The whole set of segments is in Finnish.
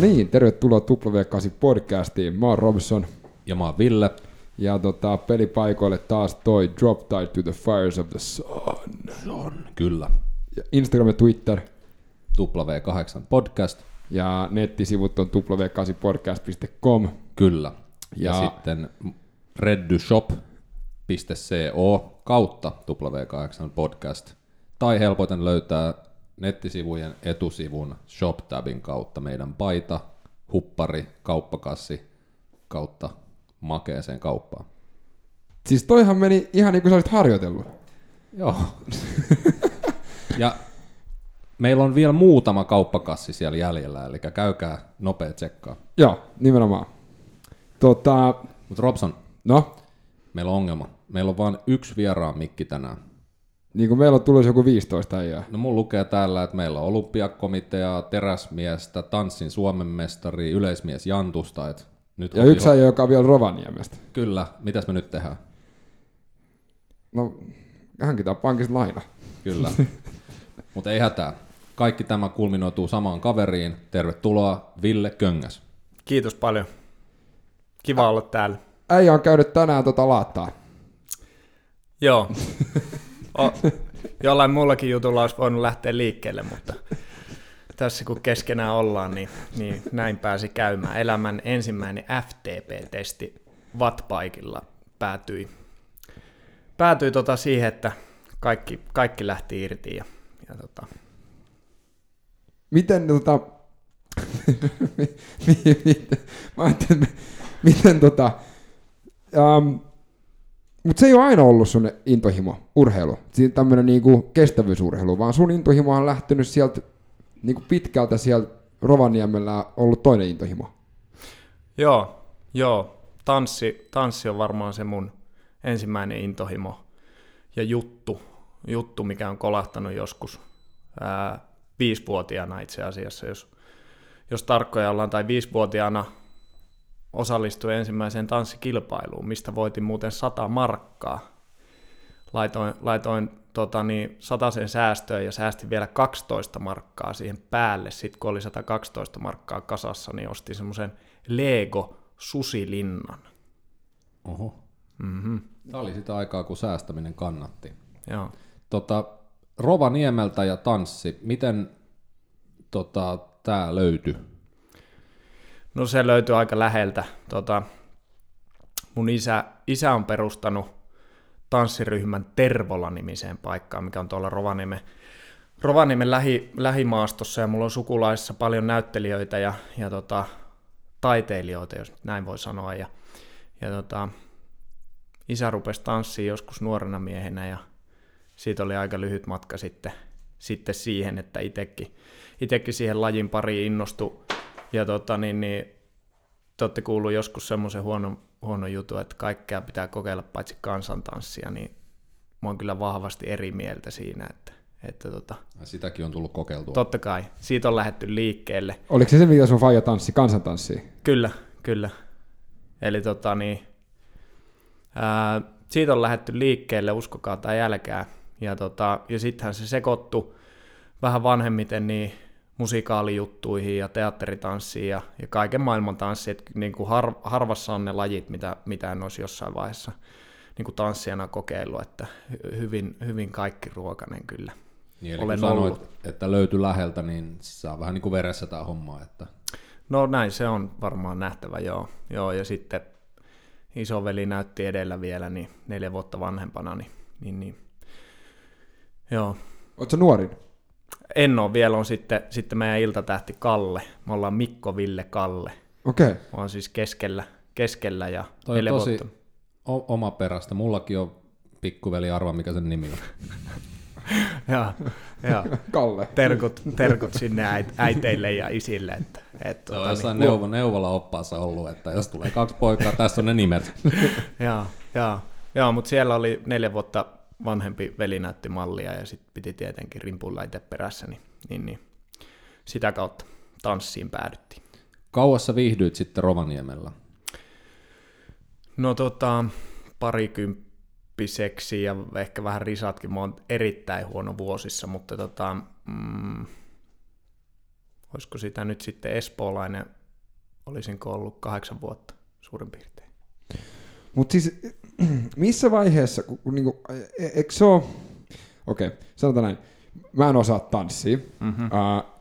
No niin, tervetuloa W8-podcastiin. Mä oon Robson. Ja mä oon Ville. Ja pelipaikoille taas toi Drop Tide to the Fires of the Sun. Kyllä. Ja Instagram ja Twitter. W8-podcast. Ja nettisivut on W8-podcast.com. Kyllä. Ja sitten reddyshop.co kautta W8-podcast. Tai helpoiten löytää nettisivujen etusivun shop-tabin kautta meidän paita, huppari, kauppakassi kautta makeeseen kauppaan. Siis toihan meni ihan niin kuin sä olit harjoitellut. Joo. Ja meillä on vielä muutama kauppakassi siellä jäljellä, eli käykää nopea tsekkaa. Joo, nimenomaan. Mutta Robson, no? Meillä on ongelma. Meillä on vain yksi vieraan mikki tänään. Niin kuin meillä on tullut joku 15 äijää. No mun lukee täällä, että meillä on olympiakomiteaa, teräsmiestä, tanssin Suomen mestari, yleismies Jantusta. Et nyt ja yksi äijä, joka on vielä Rovaniemestä. Kyllä. Mitäs me nyt tehdään? No, hankitaan pankista laina. Kyllä. Mutta ei hätää. Kaikki tämä kulminoituu samaan kaveriin. Tervetuloa Ville Köngäs. Kiitos paljon. Kiva olla täällä. Äijä on käynyt tänään laattaa. Joo. Jollain muullakin jutulla olisi voinut lähteä liikkeelle, mutta tässä kun keskenään ollaan, niin näin pääsi käymään. Elämän ensimmäinen FTP-testi Wattbikella päätyi siihen, että kaikki lähti irti. Mutta se ei ole aina ollut sun intohimo, urheilu, tämmöinen niinku kestävyysurheilu, vaan sun intohimo on lähtenyt sieltä niinku pitkältä, sieltä Rovaniemellä on ollut toinen intohimo. Joo. Tanssi on varmaan se mun ensimmäinen intohimo ja juttu mikä on kolahtanut joskus 5-vuotiaana itse asiassa, jos tarkkoja ollaan, tai 5-vuotiaana osallistui ensimmäiseen tanssikilpailuun, mistä voitin muuten 100 markkaa. Laitoin 100 säästöön ja säästin vielä 12 markkaa siihen päälle. Sitten kun oli 112 markkaa kasassa, niin ostin semmoisen Lego Susilinnan. Oho. Mm-hmm. Tämä oli sitä aikaa, kun säästäminen kannatti. Joo. Rovaniemeltä ja tanssi, miten tämä löytyi? No se löytyy aika läheltä. Mun isä on perustanut tanssiryhmän Tervola-nimiseen paikkaan, mikä on tuolla Rovaniemen lähimaastossa, ja mulla on sukulaisissa paljon näyttelijöitä ja taiteilijoita, jos näin voi sanoa. Ja isä rupesi tanssiin joskus nuorena miehenä, ja siitä oli aika lyhyt matka sitten siihen, että itsekin siihen lajin pariin innostui. Ja te olette kuullut joskus semmoisen huonon jutun, että kaikkea pitää kokeilla paitsi kansantanssia, niin mä oon kyllä vahvasti eri mieltä siinä, että sitäkin on tullut kokeiltua. Totta kai, siitä on lähdetty liikkeelle. Oliko se mikä sun faija tanssi, kansantanssi? Kyllä. Eli siitä on lähdetty liikkeelle, uskokaa tai älkää. Ja sittenhän se sekoittui vähän vanhemmiten niin musikaali-juttuihin ja teatteritanssiin ja kaiken maailman tanssiin, että niin kuin harvassa on ne lajit, mitä en olisi jossain vaiheessa niin kuin tanssijana kokeillut, että hyvin kaikkiruokainen kyllä. Niin, olen ollut. Sanoit, että löytyi läheltä, niin se on vähän niin kuin veressä tämä homma. Että... No näin se on varmaan nähtävä, joo. Ja sitten isoveli näytti edellä vielä, niin 4 vuotta vanhempana, niin. Joo. Oletko nuorin? En ole vielä, on sitten meidän iltatähti Kalle. Me ollaan Mikko, Ville, Kalle. Okei. Okay. Mä oon siis keskellä ja elevoittanut. Toi on tosi omaperäistä. Mullakin on pikkuveli, arva mikä sen nimi on. Joo. Kalle. Terkut sinne äiteille ja isille. Että on jossain neuvola-oppaassa ollut, että jos tulee 2 poikaa, tässä on ne nimet. Joo, mutta siellä oli 4 vuotta... vanhempi veli näytti mallia ja sitten piti tietenkin rimpuilla itse perässä, niin sitä kautta tanssiin päädyttiin. Kauas sä viihdyit sitten Rovaniemellä? No 20-iseksi ja ehkä vähän risatkin. Mä oon erittäin huono vuosissa, mutta olisiko sitä nyt sitten espoolainen, olisinko ollut 8 vuotta suurin piirtein. Mutta siis missä vaiheessa, kun niinku, eikö se ole, okei, sanotaan näin, mä en osaa tanssia,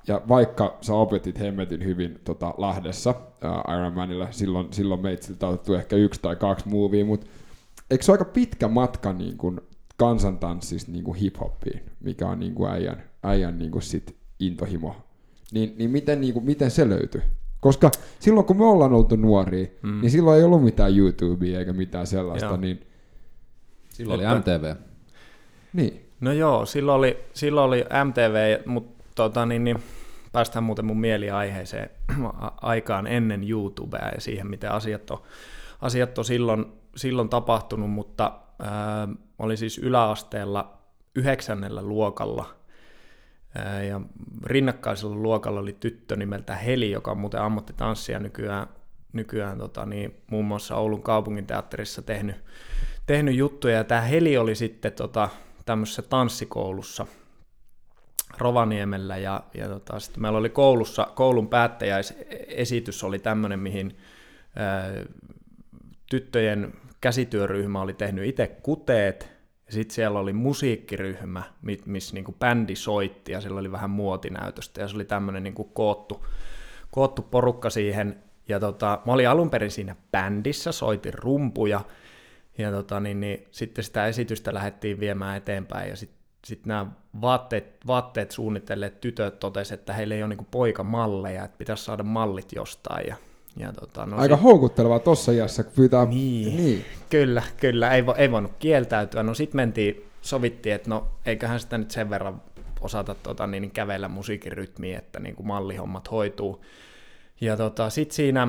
ja vaikka sä opetit hemmetin hyvin Lahdessa Ironmanilla, silloin meitsiltä otettu ehkä 1 tai 2 movia, mutta eikö se ole aika pitkä matka niin kun kansantanssista niin kun hip-hopiin, mikä on niin kun äijän niin kun sit intohimo, niin miten se löytyi? Koska silloin kun me ollaan oltu nuoria, niin silloin ei ollut mitään YouTubea eikä mitään sellaista. Joo. Niin silloin oli MTV. Niin. No joo, silloin oli MTV, mutta päästään muuten mun mieliaiheeseen aikaan ennen YouTubea ja siihen, miten asiat on silloin tapahtunut, mutta oli siis yläasteella 9. luokalla ja rinnakkaisella luokalla oli tyttö nimeltä Heli, joka on muuten ammattitanssija nykyään muun muassa Oulun kaupunginteatterissa tehnyt juttuja, ja tämä Heli oli sitten tämmöisessä tanssikoulussa Rovaniemellä, ja sitten meillä oli koulussa, koulun päättäjäisesitys oli tämmöinen, mihin tyttöjen käsityöryhmä oli tehnyt itse kuteet, ja sitten siellä oli musiikkiryhmä, missä niinku bändi soitti, ja siellä oli vähän muotinäytöstä, ja se oli tämmöinen niinku koottu porukka siihen, ja mä olin alun perin siinä bändissä, soitin rumpuja, ja sitten sitä esitystä lähdettiin viemään eteenpäin, ja sitten nämä vaatteet suunnitelleet tytöt totesivat, että heillä ei ole niinku poikamalleja, että pitäisi saada mallit jostain. Aika houkuttelevaa tuossa iässä, kun pyytää... Niin. Kyllä, ei voinut kieltäytyä. No sitten sovittiin, että eiköhän sitä nyt sen verran osata kävellä musiikin rytmiin, että niinku mallihommat hoituu. Ja sitten siinä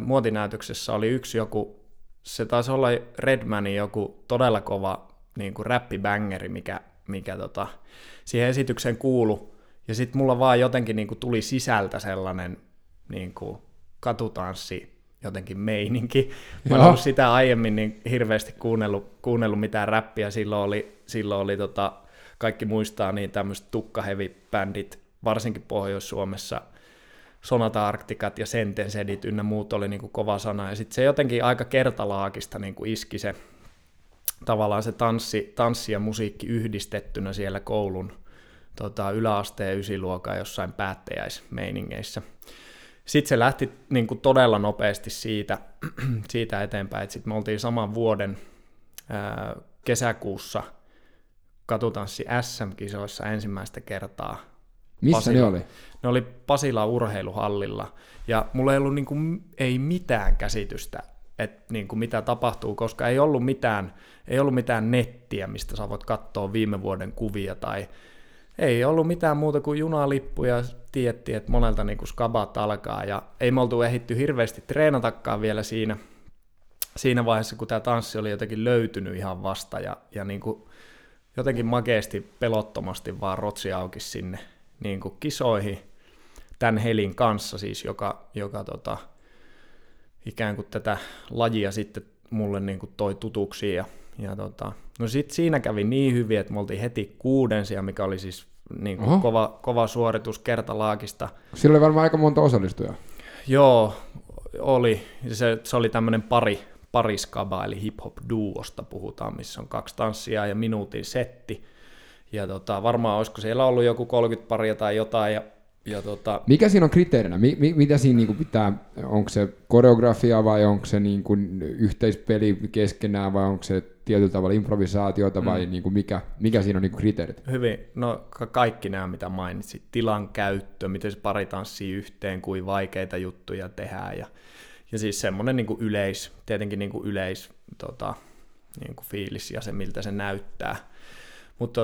muotinäytöksessä oli yksi joku, se taisi olla Redmanin joku todella kova niin kuin räppibängeri, mikä siihen esitykseen kuului. Ja sitten mulla vaan jotenkin niin kuin tuli sisältä sellainen niin kuin katutanssi jotenkin meininki. Mä en ollut sitä aiemmin niin hirveästi kuunnellut mitään räppiä. Silloin oli kaikki muistaa niin tämmöiset tukkahevi-bändit, varsinkin Pohjois-Suomessa, Sonata Arcticat ja Sentencedit ynnä muut oli niin kuin kova sana. Ja sitten se jotenkin aika kertalaakista niin kuin iski se tavallaan se tanssi ja musiikki yhdistettynä siellä koulun yläasteen 9-luokan jossain päättäjäismeiningeissä. Sitten se lähti niin kuin todella nopeasti siitä eteenpäin, että sitten me oltiin saman vuoden kesäkuussa katutanssi SM-kisoissa ensimmäistä kertaa. Missä Pasila. Ne oli? Ne oli Pasila urheiluhallilla, ja mulla ei ollut niin kuin, ei mitään käsitystä, että niin kuin mitä tapahtuu, koska ei ollut mitään nettiä, mistä sä voit katsoa viime vuoden kuvia, tai ei ollut mitään muuta kuin junalippuja, tiettiin, että monelta niin kuin skabat alkaa, ja ei me oltu ehitty hirveästi treenatakaan vielä siinä vaiheessa, kun tämä tanssi oli jotenkin löytynyt ihan vasta, ja niin kuin jotenkin makeasti, pelottomasti vaan rotsi auki sinne niin kuin kisoihin, tämän Helin kanssa siis, joka ikään kuin tätä lajia sitten mulle niin kuin toi tutuksi. No sitten siinä kävi niin hyvin, että me oltiin heti 6. mikä oli siis niin kuin kova suoritus kertalaakista. Sillä oli varmaan aika monta osallistujaa. Joo, oli. Se oli tämmöinen pariskaba, eli hip-hop-duosta puhutaan, missä on 2 tanssia ja minuutin setti. Ja varmaan olisiko siellä ollut joku 30 paria tai jotain. Ja mikä siinä on kriteerinä? Mitä siinä niinku pitää? Onko se koreografia vai onko se niinku yhteispeli keskenään vai onko se tietyllä tavalla improvisaatiota vai niinku mikä siinä on niinku kriteerit? Hyvin. No kaikki nämä, mitä mainitsit. Tilan käyttö, miten se pari tanssii yhteen, kuin vaikeita juttuja tehdään. Ja siis semmoinen niinku yleis fiilis ja se, miltä se näyttää. Mutta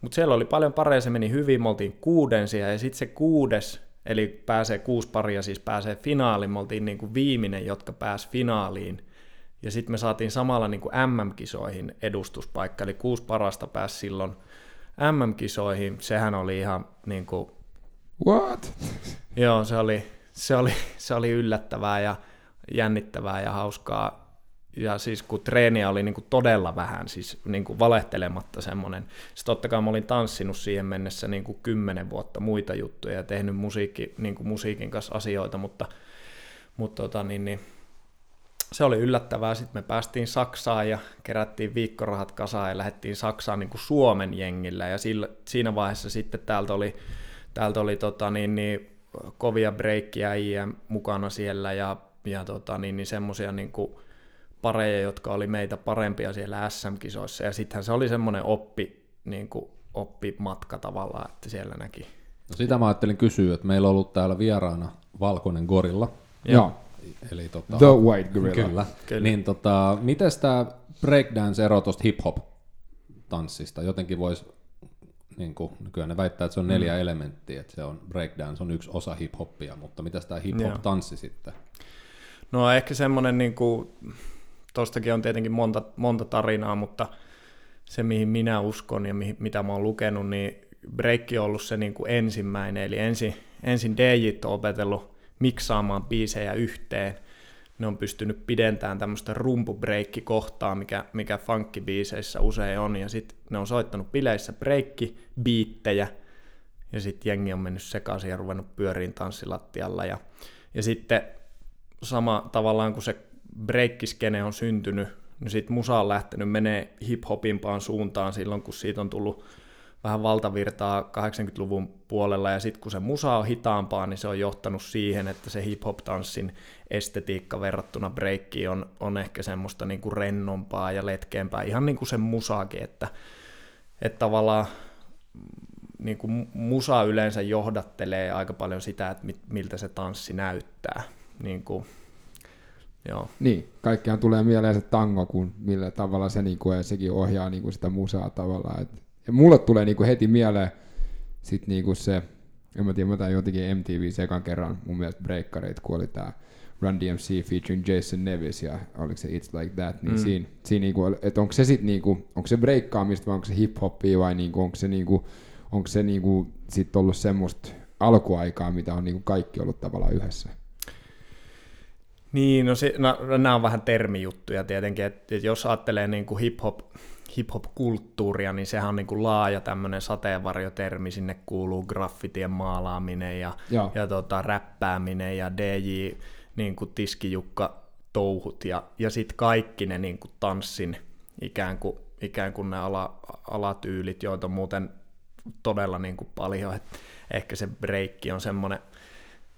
Mutta siellä oli paljon pareja, se meni hyvin, me oltiin 6. ja sitten se 6, eli pääsee 6 paria, siis pääsee finaaliin, me oltiin niinku viimeinen, jotka pääsi finaaliin, ja sitten me saatiin samalla niinku MM-kisoihin edustuspaikka, eli 6 parasta pääsi silloin MM-kisoihin, sehän oli ihan niinku... What? Joo, se oli yllättävää ja jännittävää ja hauskaa, Ja siis kun treeniä oli niin kuin todella vähän, siis niin kuin valehtelematta semmoinen. Sitten totta kai mä olin tanssinut siihen mennessä niin kuin 10 vuotta muita juttuja ja tehnyt musiikin kanssa asioita, mutta se oli yllättävää. Sitten me päästiin Saksaan ja kerättiin viikkorahat kasaan ja lähdettiin Saksaan niin kuin Suomen jengillä. Ja siinä vaiheessa sitten täältä oli kovia breikkiäjiä mukana siellä ja semmoisia niin kuin pareja, jotka oli meitä parempia siellä SM-kisoissa, ja sittenhän se oli semmoinen oppimatka tavallaan, että siellä näki. No sitä mä ajattelin kysyä, että meillä on ollut täällä vieraana valkoinen gorilla. Joo. Eli The White Gorilla. Kyllä. Niin mites tää breakdance ero tosta hip-hop-tanssista? Jotenkin voisi, nykyään ne väittää, että se on 4 elementtiä, että se on breakdance on yksi osa hip-hoppia, mutta mitäs tää hip-hop-tanssi sitten? No ehkä semmoinen tostakin on tietenkin monta tarinaa, mutta se mihin minä uskon ja mitä mä oon lukenut, niin breikki on ollut se ensimmäinen, eli ensin DJ:t on opetellut miksaamaan biisejä yhteen, ne on pystynyt pidentämään tämmöistä rumpubreikkikohtaa, mikä funkkibiiseissä usein on, ja sitten ne on soittanut bileissä breikkibiittejä, ja sitten jengi on mennyt sekaisin ja ruvennut pyöriin tanssilattialla, ja sitten sama tavallaan kun se breikkiskene on syntynyt, niin sitten musa on lähtenyt menee hip-hopimpaan suuntaan silloin, kun siitä on tullut vähän valtavirtaa 80-luvun puolella, ja sitten kun se musa on hitaampaa, niin se on johtanut siihen, että se hip-hop-tanssin estetiikka verrattuna breikkiin on ehkä semmoista niinku rennompaa ja letkeämpää, ihan niin kuin se musaakin, että tavallaan niinku musa yleensä johdattelee aika paljon sitä, että miltä se tanssi näyttää. Niinku, joo. Niin, kaikkihan tulee mieleen se tango, kun millä tavalla se sekin ohjaa sitä musaa tavallaan. Ja mulle tulee heti mieleen sit se, en mä tiedä, mä tämän jotenkin MTV:ssä ekan kerran mun mielestä breikkarit, kun oli tää Run DMC featuring Jason Nevis ja oliko se It's Like That, niin siinä että onko se sit onko se breikkaamista vai onko se hip-hoppia vai onko se sit ollut semmoista alkuaikaa, mitä on kaikki ollut tavallaan yhdessä. Niin, no nämä on vähän termijuttuja tietenkin, että jos ajattelee niinku hip-hop-kulttuuria, niin sehän on niinku laaja tämmöinen sateenvarjotermi, sinne kuuluu graffitien maalaaminen ja räppääminen ja DJ, niinku tiskijukka-touhut ja sitten kaikki ne niinku tanssin ikään kuin ne alatyylit, joita on muuten todella niinku paljon, että ehkä se breikki on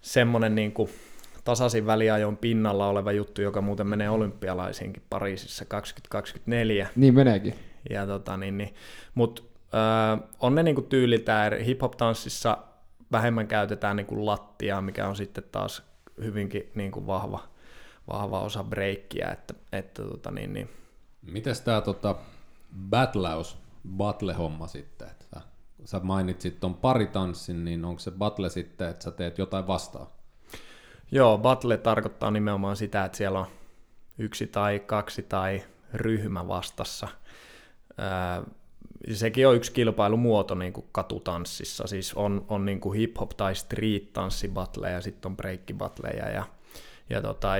semmoinen niinku tasaisin väliajon pinnalla oleva juttu, joka muuten menee olympialaisiinkin Pariisissa 2024. Niin meneekin. Ja mut on ne niinku tyyliltään hip-hop-tanssissa vähemmän käytetään niinku lattiaa, mikä on sitten taas hyvinkin niinku vahva osa breikkiä, että. Mites tää battle-homma sitten, että sä mainitsit ton paritanssin, niin onko se battle sitten, että sä teet jotain vastaan? Joo, battle tarkoittaa nimenomaan sitä, että siellä on yksi tai kaksi tai ryhmä vastassa. Sekin on yksi kilpailumuoto niin kuin katutanssissa, siis on niin kuin hip-hop- tai street-tanssibattleja ja sitten on breikkibattleja.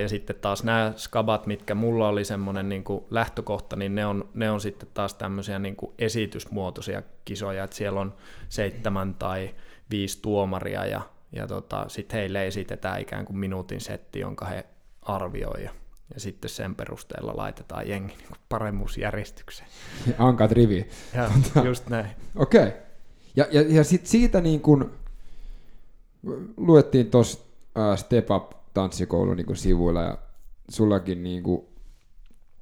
Ja sitten taas nämä skabat, mitkä mulla oli semmoinen niin kuin lähtökohta, niin ne on sitten taas tämmöisiä niin kuin esitysmuotoisia kisoja, että siellä on 7 tai 5 tuomaria ja sitten heille esitetään ikään kuin minuutin setti, jonka he arvioivat, ja sitten sen perusteella laitetaan jengi niin kuin paremmuusjärjestykseen. Ankat rivi. Ja, just näin. Okei. Okay. Ja sitten siitä niin kun luettiin tuossa Step Up tanssikoulun niin kun sivuilla, ja sullakin niin kun,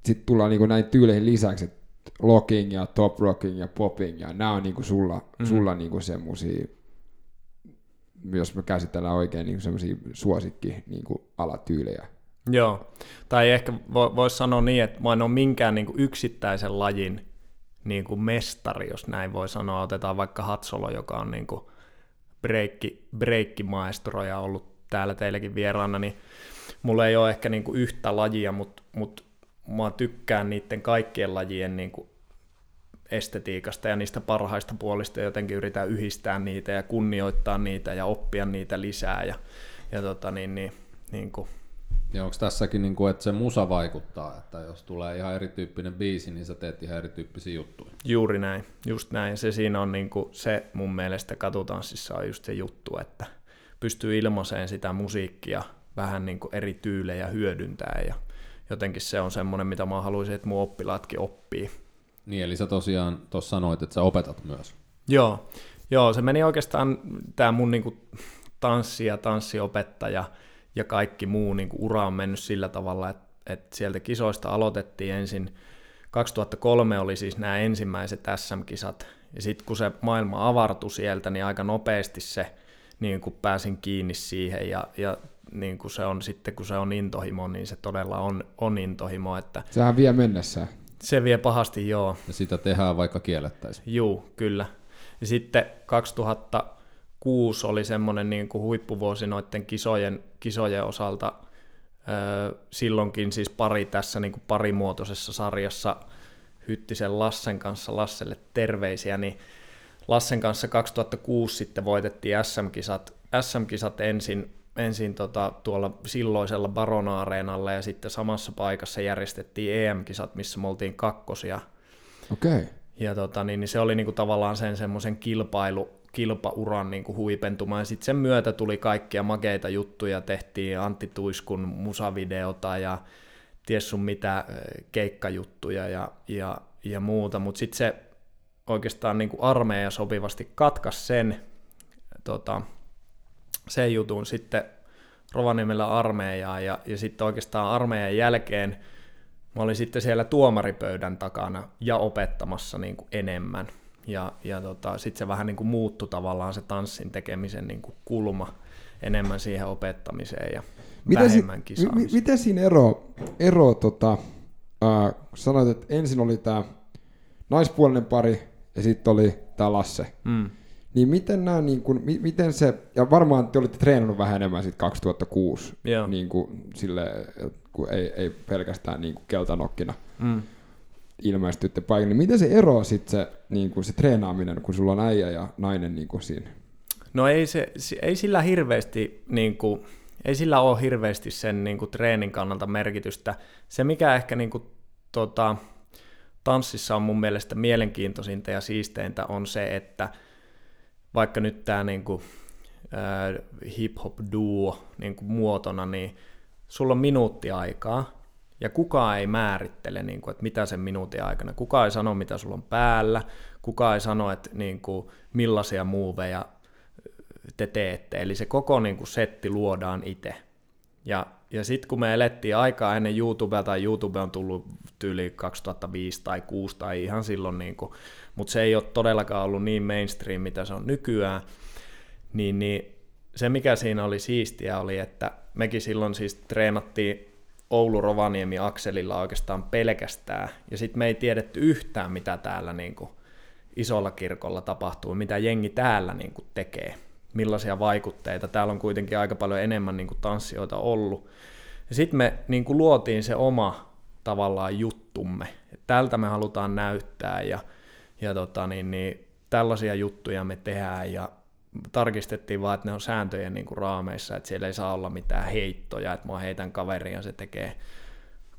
sit tullaan niin kun näin tyyleihin lisäksi, että locking ja top rocking ja popping, ja nämä on niin kun sulla niin kun semmosia, jos me käsitellään oikein niin semmoisia suosikki-alatyylejä. Joo, tai ehkä voisi sanoa niin, että mä en ole minkään niin kuin yksittäisen lajin niin kuin mestari, jos näin voi sanoa. Otetaan vaikka Hatsolo, joka on niin kuin breikkimaestro ja ollut täällä teilläkin vieraana, niin mulla ei ole ehkä niin kuin yhtä lajia, mutta mä tykkään niiden kaikkien lajien niin kuin estetiikasta ja niistä parhaista puolista, jotenkin yritän yhdistää niitä ja kunnioittaa niitä ja oppia niitä lisää. Ja Ja onko tässäkin, niin kuin, että se musa vaikuttaa, että jos tulee ihan erityyppinen biisi, niin sä teet ihan erityyppisiä juttuja? Juuri näin, just näin. Ja se siinä on niin kuin se, mun mielestä katutanssissa on just se juttu, että pystyy ilmaiseen sitä musiikkia vähän niin kuin eri tyylejä hyödyntää. Ja jotenkin se on semmoinen, mitä mä haluaisin, että mun oppilaatkin oppii. Niin, eli sä tosiaan tuossa sanoit, että sä opetat myös. Joo, joo, se meni oikeastaan tämä mun niin kuin tanssi ja tanssiopettaja ja kaikki muu niin kuin ura on mennyt sillä tavalla, että sieltä kisoista aloitettiin ensin. 2003 oli siis nämä ensimmäiset SM-kisat, ja sitten kun se maailma avartui sieltä, niin aika nopeasti se niin kuin pääsin kiinni siihen, ja niin kuin se on sitten, kun se on intohimo, niin se todella on intohimo. Että sehän vie mennessään. Se vie pahasti, joo. Ja sitä tehdään vaikka kiellettäisiin. Juu, kyllä. Ja sitten 2006 oli semmoinen niin kuin huippuvuosi noiden kisojen osalta. Silloinkin siis pari tässä niin kuin parimuotoisessa sarjassa Hyttisen Lassen kanssa, Lasselle terveisiä, niin Lassen kanssa 2006 sitten voitettiin SM-kisat ensin tuolla silloisella Barona-areenalla, ja sitten samassa paikassa järjestettiin EM-kisat, missä me oltiin kakkosia. Okay. Ja niin se oli niinku tavallaan sen semmoisen kilpauran niinku huipentuma, ja sitten sen myötä tuli kaikkia makeita juttuja, tehtiin Antti Tuiskun musavideota ja ties sun mitä keikkajuttuja ja muuta, mutta sitten se oikeastaan niinku armeija sopivasti katkaisi sen sen jutun sitten Rovaniemellä armeijaan, ja sitten oikeastaan armeijan jälkeen mä olin sitten siellä tuomaripöydän takana ja opettamassa niin kuin enemmän. Ja sitten se vähän niin kuin muuttui tavallaan se tanssin tekemisen niin kuin kulma enemmän siihen opettamiseen ja vähemmän kisaamiseen. Miten siinä ero sanoit, että ensin oli tämä naispuolinen pari ja sitten oli tämä Lasse. Mm. Niin miten nämä, niin kuin, miten se, ja varmaan te olitte treenannut vähän enemmän sitten 2006, niin kuin, sille, kun ei pelkästään niin kuin keltanokkina ilmestytte paikalle, niin miten se eroaa sitten se, niin kuin se treenaaminen, kun sulla on äijä ja nainen niin kuin siinä? No ei sillä ole hirveästi sen niin kuin treenin kannalta merkitystä. Se mikä ehkä niin kuin, tanssissa on mun mielestä mielenkiintoisinta ja siisteintä on se, että vaikka nyt tämä niinku, hip-hop-duo niinku muotona, niin sulla on minuutti aikaa, ja kukaan ei määrittele, niinku, että mitä sen minuutin aikana. Kukaan ei sano, mitä sulla on päällä, kukaan ei sano, että niinku, millaisia muuveja te teette. Eli se koko niinku, setti luodaan itse. Ja sitten kun me elettiin aikaa ennen YouTubea, tai YouTube on tullut tyyli 2005 tai 2006 tai ihan silloin, niinku, mutta se ei ole todellakaan ollut niin mainstream, mitä se on nykyään, niin se mikä siinä oli siistiä oli, että mekin silloin siis treenattiin Oulu-Rovaniemi-akselilla oikeastaan pelkästään, ja sitten me ei tiedetty yhtään, mitä täällä niinku isolla kirkolla tapahtuu, mitä jengi täällä niinku tekee, millaisia vaikutteita. Täällä on kuitenkin aika paljon enemmän niinku tanssijoita ollut. Sitten me niinku luotiin se oma tavallaan juttumme, että tältä me halutaan näyttää, ja tällaisia juttuja me tehdään, ja tarkistettiin vaan, että ne on sääntöjen niinku raameissa, että siellä ei saa olla mitään heittoja, että mä heitän kaverin ja se tekee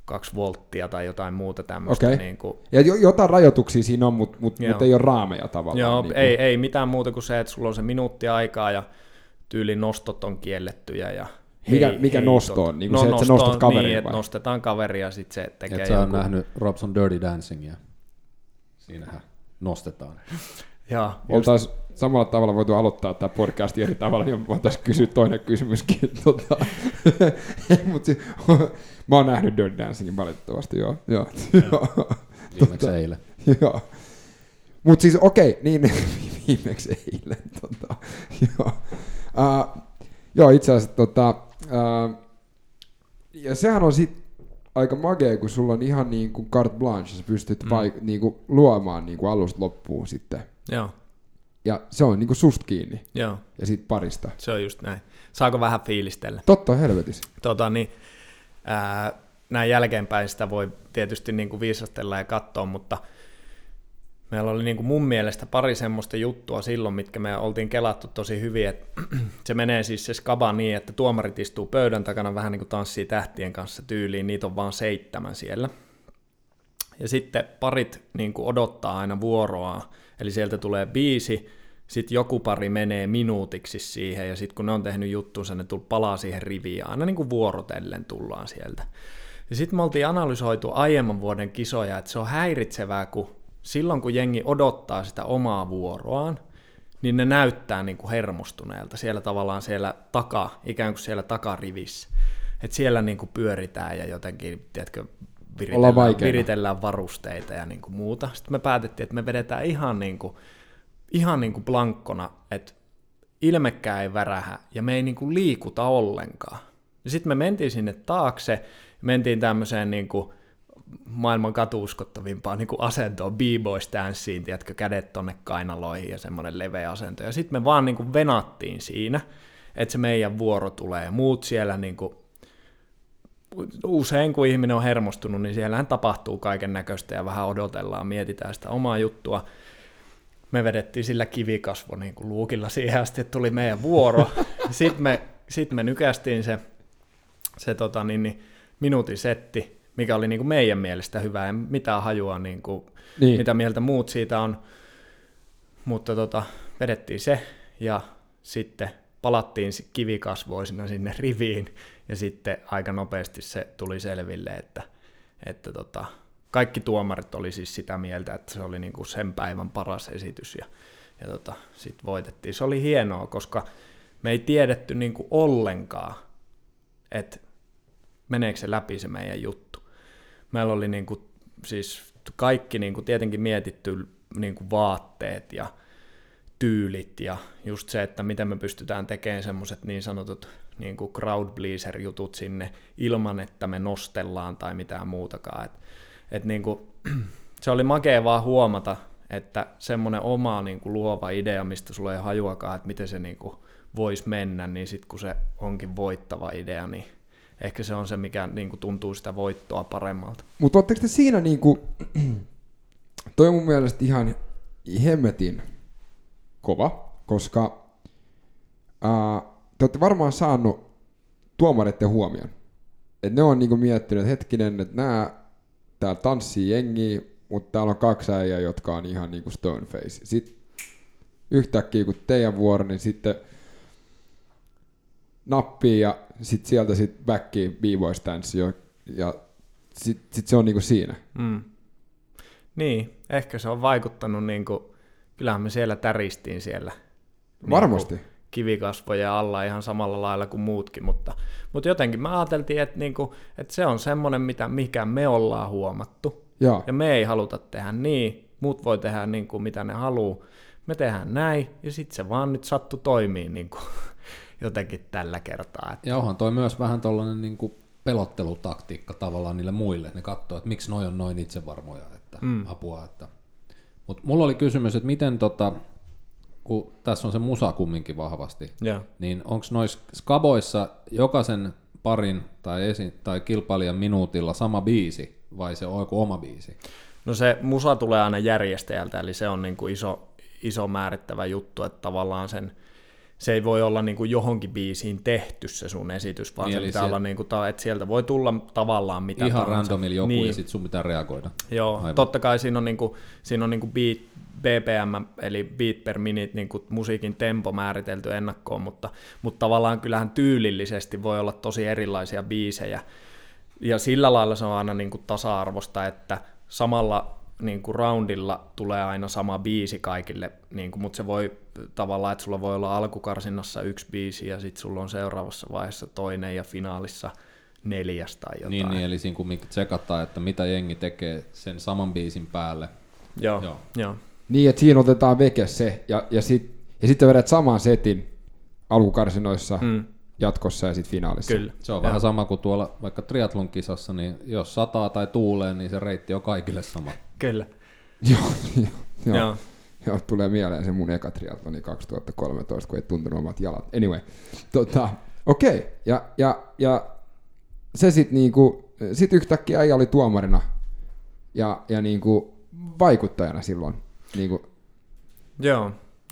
2 volttia tai jotain muuta tämmöistä. Okay. Niinku. Ja jotain rajoituksia siinä on, mutta ei ole raameja tavallaan. Joo, niin ei mitään muuta kuin se, että sulla on se minuutti aikaa ja tyylin nostot on kiellettyjä ja mikä nosto on? Niin se, että sä nostat kaveria niin, vai? Että nostetaan kaveria ja sitten se tekee et joku. Et sä nähnyt Robson Dirty Dancingia? Siinähän nostetaan. Jaa, oltaisiin samalla tavalla voitu aloittaa tämä podcast eri tavalla, niin voitaisiin kysyä toinen kysymyskin. Mä oon nähnyt Dirty Dancingin valitettavasti, joo. Viimeksi eilen. Joo. Mutta siis okei, niin viimeksi eilen. Joo, itse asiassa ja sehän on sitten aika magea, kun sulla on ihan niin kuin carte blanche, sä pystyt niin kuin luomaan niin kuin alusta loppuun sitten. Joo. Ja se on niin kuin susta kiinni. Joo. Ja siitä parista. Se on just näin. Saako vähän fiilistellä? Totta helvetis. Näin jälkeenpäin sitä voi tietysti niin kuin viisastella ja katsoa, mutta meillä oli niin kuin mun mielestä pari semmoista juttua silloin, mitkä me oltiin kelattu tosi hyvin, että se menee siis se skaba niin, että tuomarit istuu pöydän takana vähän niin kuin tanssii tähtien kanssa tyyliin, niitä on vaan 7 siellä. Ja sitten parit niin kuin odottaa aina vuoroaan, eli sieltä tulee 5, sitten joku pari menee minuutiksi siihen, ja sitten kun ne on tehnyt juttunsa, ne palaa siihen riviin, aina niin kuin vuorotellen tullaan sieltä. Ja sitten me oltiin analysoitu aiemman vuoden kisoja, että se on häiritsevää, kun silloin kun jengi odottaa sitä omaa vuoroaan, niin ne näyttää niin kuin hermostuneelta, siellä tavallaan siellä ikään kuin siellä takarivissä. Että siellä niin kuin pyöritään ja jotenkin, tiedätkö, viritellään varusteita ja niin kuin muuta. Sitten me päätettiin, että me vedetään ihan niin kuin blankkona, että ilmekään ei värähä ja me ei niin kuin liikuta ollenkaan. Ja sitten me mentiin sinne taakse, mentiin tämmöiseen niin kuin maailman katuuskottavimpaan niin kuin asentoon, b-boy-stanssiin, tiedätkö, kädet tonne kainaloihin ja semmoinen leveä asento. Ja sitten me vaan niin kuin venattiin siinä, että se meidän vuoro tulee ja muut siellä niin kuin usein kun ihminen on hermostunut, niin siellähän tapahtuu kaiken näköistä ja vähän odotellaan, mietitään sitä omaa juttua. Me vedettiin sillä kivikasvon niin kuin luukilla siihen asti, että tuli meidän vuoro. Sitten me nykästiin se minuutin setti, mikä oli niin kuin meidän mielestä hyvä, ja mitään hajua, niin kuin, mitä mieltä muut siitä on. Mutta vedettiin se, ja sitten palattiin kivikasvoisina sinne riviin, ja sitten aika nopeasti se tuli selville, että kaikki tuomarit oli siis sitä mieltä, että se oli niin kuin sen päivän paras esitys, ja sitten voitettiin. Se oli hienoa, koska me ei tiedetty niin kuin ollenkaan, että meneekö se läpi se meidän juttu. Meillä oli niin kuin, siis kaikki niin kuin tietenkin mietitty niin kuin vaatteet ja tyylit ja just se, että miten me pystytään tekemään semmoiset niin sanotut niin kuin crowd pleaser jutut sinne ilman, että me nostellaan tai mitään muutakaan. Et niin kuin, se oli makea vaan huomata, että semmoinen oma niin kuin luova idea, mistä sulla ei hajuakaan, että miten se niin kuin voisi mennä, niin sitten kun se onkin voittava idea, niin ehkä se on se, mikä niinku tuntuu sitä voittoa paremmalta. Mutta ootteko te siinä, niinku, toi on mun mielestä ihan hemmetin kova, koska te olette varmaan saanut tuomareiden huomion. Et ne on niinku miettinyt, että hetkinen, että täällä tanssii jengi, mutta täällä on 2 äijää, jotka on ihan niinku stone face. Sitten yhtäkkiä kun teidän vuoro, niin sitten nappii ja sitten sieltä backiin b-boy stanssi ja sit se on niinku siinä. Mm. Niin, ehkä se on vaikuttanut niinku, kyllähän me siellä täristiin siellä. Varmasti. Niinku, kivikasvoja alla ihan samalla lailla kuin muutkin, mutta jotenkin me ajateltiin, että niinku, et se on semmoinen, mikä me ollaan huomattu. Ja me ei haluta tehdä niin, muut voi tehdä niinku, mitä ne haluu. Me tehdään näin ja sitten se vaan nyt sattui toimii niinku jotenkin tällä kertaa. Että. Ja onhan toi myös vähän tollainen niin kuin pelottelutaktiikka tavallaan niille muille, että ne katsoo, että miksi noi on noin itsevarmoja, että apua. Että. Mut mulla oli kysymys, että miten, kun tässä on se musa kumminkin vahvasti, niin onko noissa skaboissa jokaisen parin tai kilpailijan minuutilla sama biisi, vai se on joku oma biisi? No se musa tulee aina järjestäjältä, eli se on niin kuin iso määrittävä juttu, että tavallaan se ei voi olla niinku johonkin biisiin tehty se sun esitys, vaan niin, se pitää olla niinku, että sieltä voi tulla tavallaan mitä ihan tahansa. Ihan randomilla joku niin. Ja sit sun pitää reagoida. Joo, aivan. Totta kai siinä on niinku beat, BPM eli beat per minute niinku musiikin tempo määritelty ennakkoon, mutta tavallaan kyllähän tyylillisesti voi olla tosi erilaisia biisejä. Ja sillä lailla se on aina niinku tasa-arvosta, että samalla niin kuin roundilla tulee aina sama biisi kaikille, niin kuin, mutta se voi tavallaan, että sulla voi olla alkukarsinnassa 1 biisi ja sitten sulla on seuraavassa vaiheessa toinen ja finaalissa 4 tai jotain. Niin eli siinä kun tsekataan, että mitä jengi tekee sen saman biisin päälle. Joo. Niin, että siinä otetaan veke se ja sitten vedät saman setin alkukarsinnoissa jatkossa ja sitten finaalissa. Kyllä. Se on vähän sama kuin tuolla vaikka triathlon kisassa, niin jos sataa tai tuulee, niin se reitti on kaikille sama. Kyllä. Joo, tulee mieleen se mun eka triathloni 2013, kun ei tuntunut omat jalat. Anyway, okei. Okay. Ja se sitten niinku, yhtäkkiä äijä oli tuomarina ja niinku vaikuttajana silloin. Niin kuin...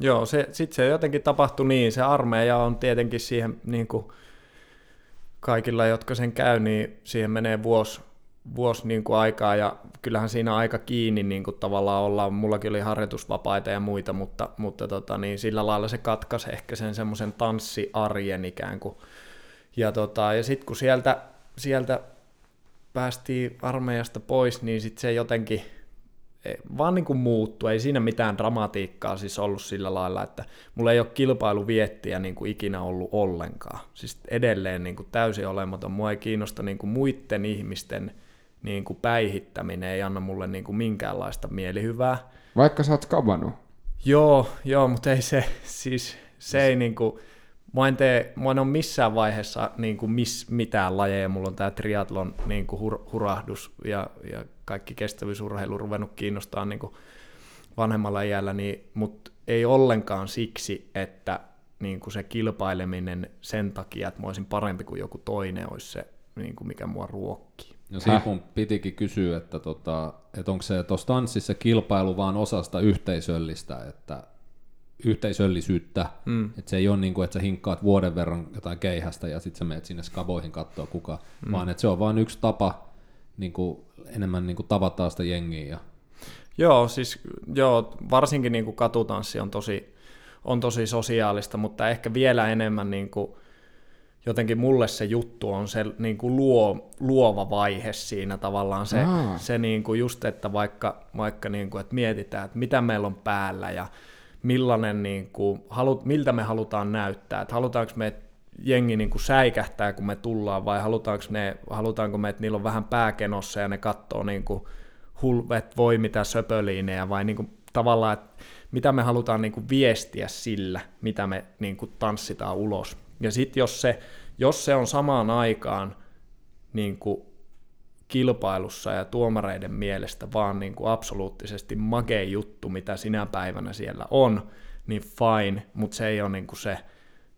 Joo, sitten se jotenkin tapahtui niin, se armeija on tietenkin siihen, niin kuin kaikilla, jotka sen käy, niin siihen menee vuosi niin kuin aikaa, ja kyllähän siinä aika kiinni niin kuin tavallaan ollaan, mullakin oli harjoitusvapaita ja muita, mutta niin sillä lailla se katkaisi ehkä sen semmoisen tanssiarjen ikään kuin, ja sitten kun sieltä päästiin armeijasta pois, niin sitten se jotenkin vaan niin kuin muuttui, ei siinä mitään dramatiikkaa siis ollut sillä lailla, että mulla ei ole kilpailuviettiä niin kuin ikinä ollut ollenkaan, siis edelleen niin kuin täysin olematon, mua ei kiinnosta niin kuin muiden ihmisten niin kuin päihittäminen, ei anna mulle niin kuin minkäänlaista mielihyvää. Vaikka sä oot kavannut. Joo, mutta ei se, siis se ei niin kuin, Mä en ole missään vaiheessa niin kuin mitään lajeja, mulla on tämä triathlon niin kuin hurahdus ja kaikki kestävyysurheilu ruvennut kiinnostaa niin kuin vanhemmalla iällä, niin, mutta ei ollenkaan siksi, että niin kuin se kilpaileminen sen takia, että mä olisin parempi kuin joku toinen, olisi se, niin kuin mikä mua ruokkii. No siinä mun pitikin kysyä, että onko se tuossa tanssissa kilpailu vaan osasta yhteisöllisyyttä, että se ei ole niin kuin, että sä hinkkaat vuoden verran jotain keihästä ja sitten sä menet sinne skaboihin katsoa kukaan, vaan että se on vain yksi tapa niin kuin, enemmän niin kuin tavataan sitä jengiä. Joo, varsinkin niin kuin katutanssi on tosi sosiaalista, mutta ehkä vielä enemmän niin kuin, jotenkin mulle se juttu on se niin kuin luova vaihe siinä tavallaan, se niin kuin just, että vaikka niin kuin, että mietitään, että mitä meillä on päällä ja millainen, niin kuin, miltä me halutaan näyttää, että halutaanko me, että jengi niin kuin säikähtää, kun me tullaan, vai halutaanko me, että niillä on vähän pääkenossa ja ne katsoo niin kuin, hulvet voi mitä söpöliinejä, vai niin kuin, tavallaan, että mitä me halutaan niin kuin, viestiä sillä, mitä me niin kuin, tanssitaan ulos. Ja sitten jos se on samaan aikaan niin kuin, kilpailussa ja tuomareiden mielestä vaan niin kuin absoluuttisesti makea juttu, mitä sinä päivänä siellä on, niin fine, mutta se ei ole niin kuin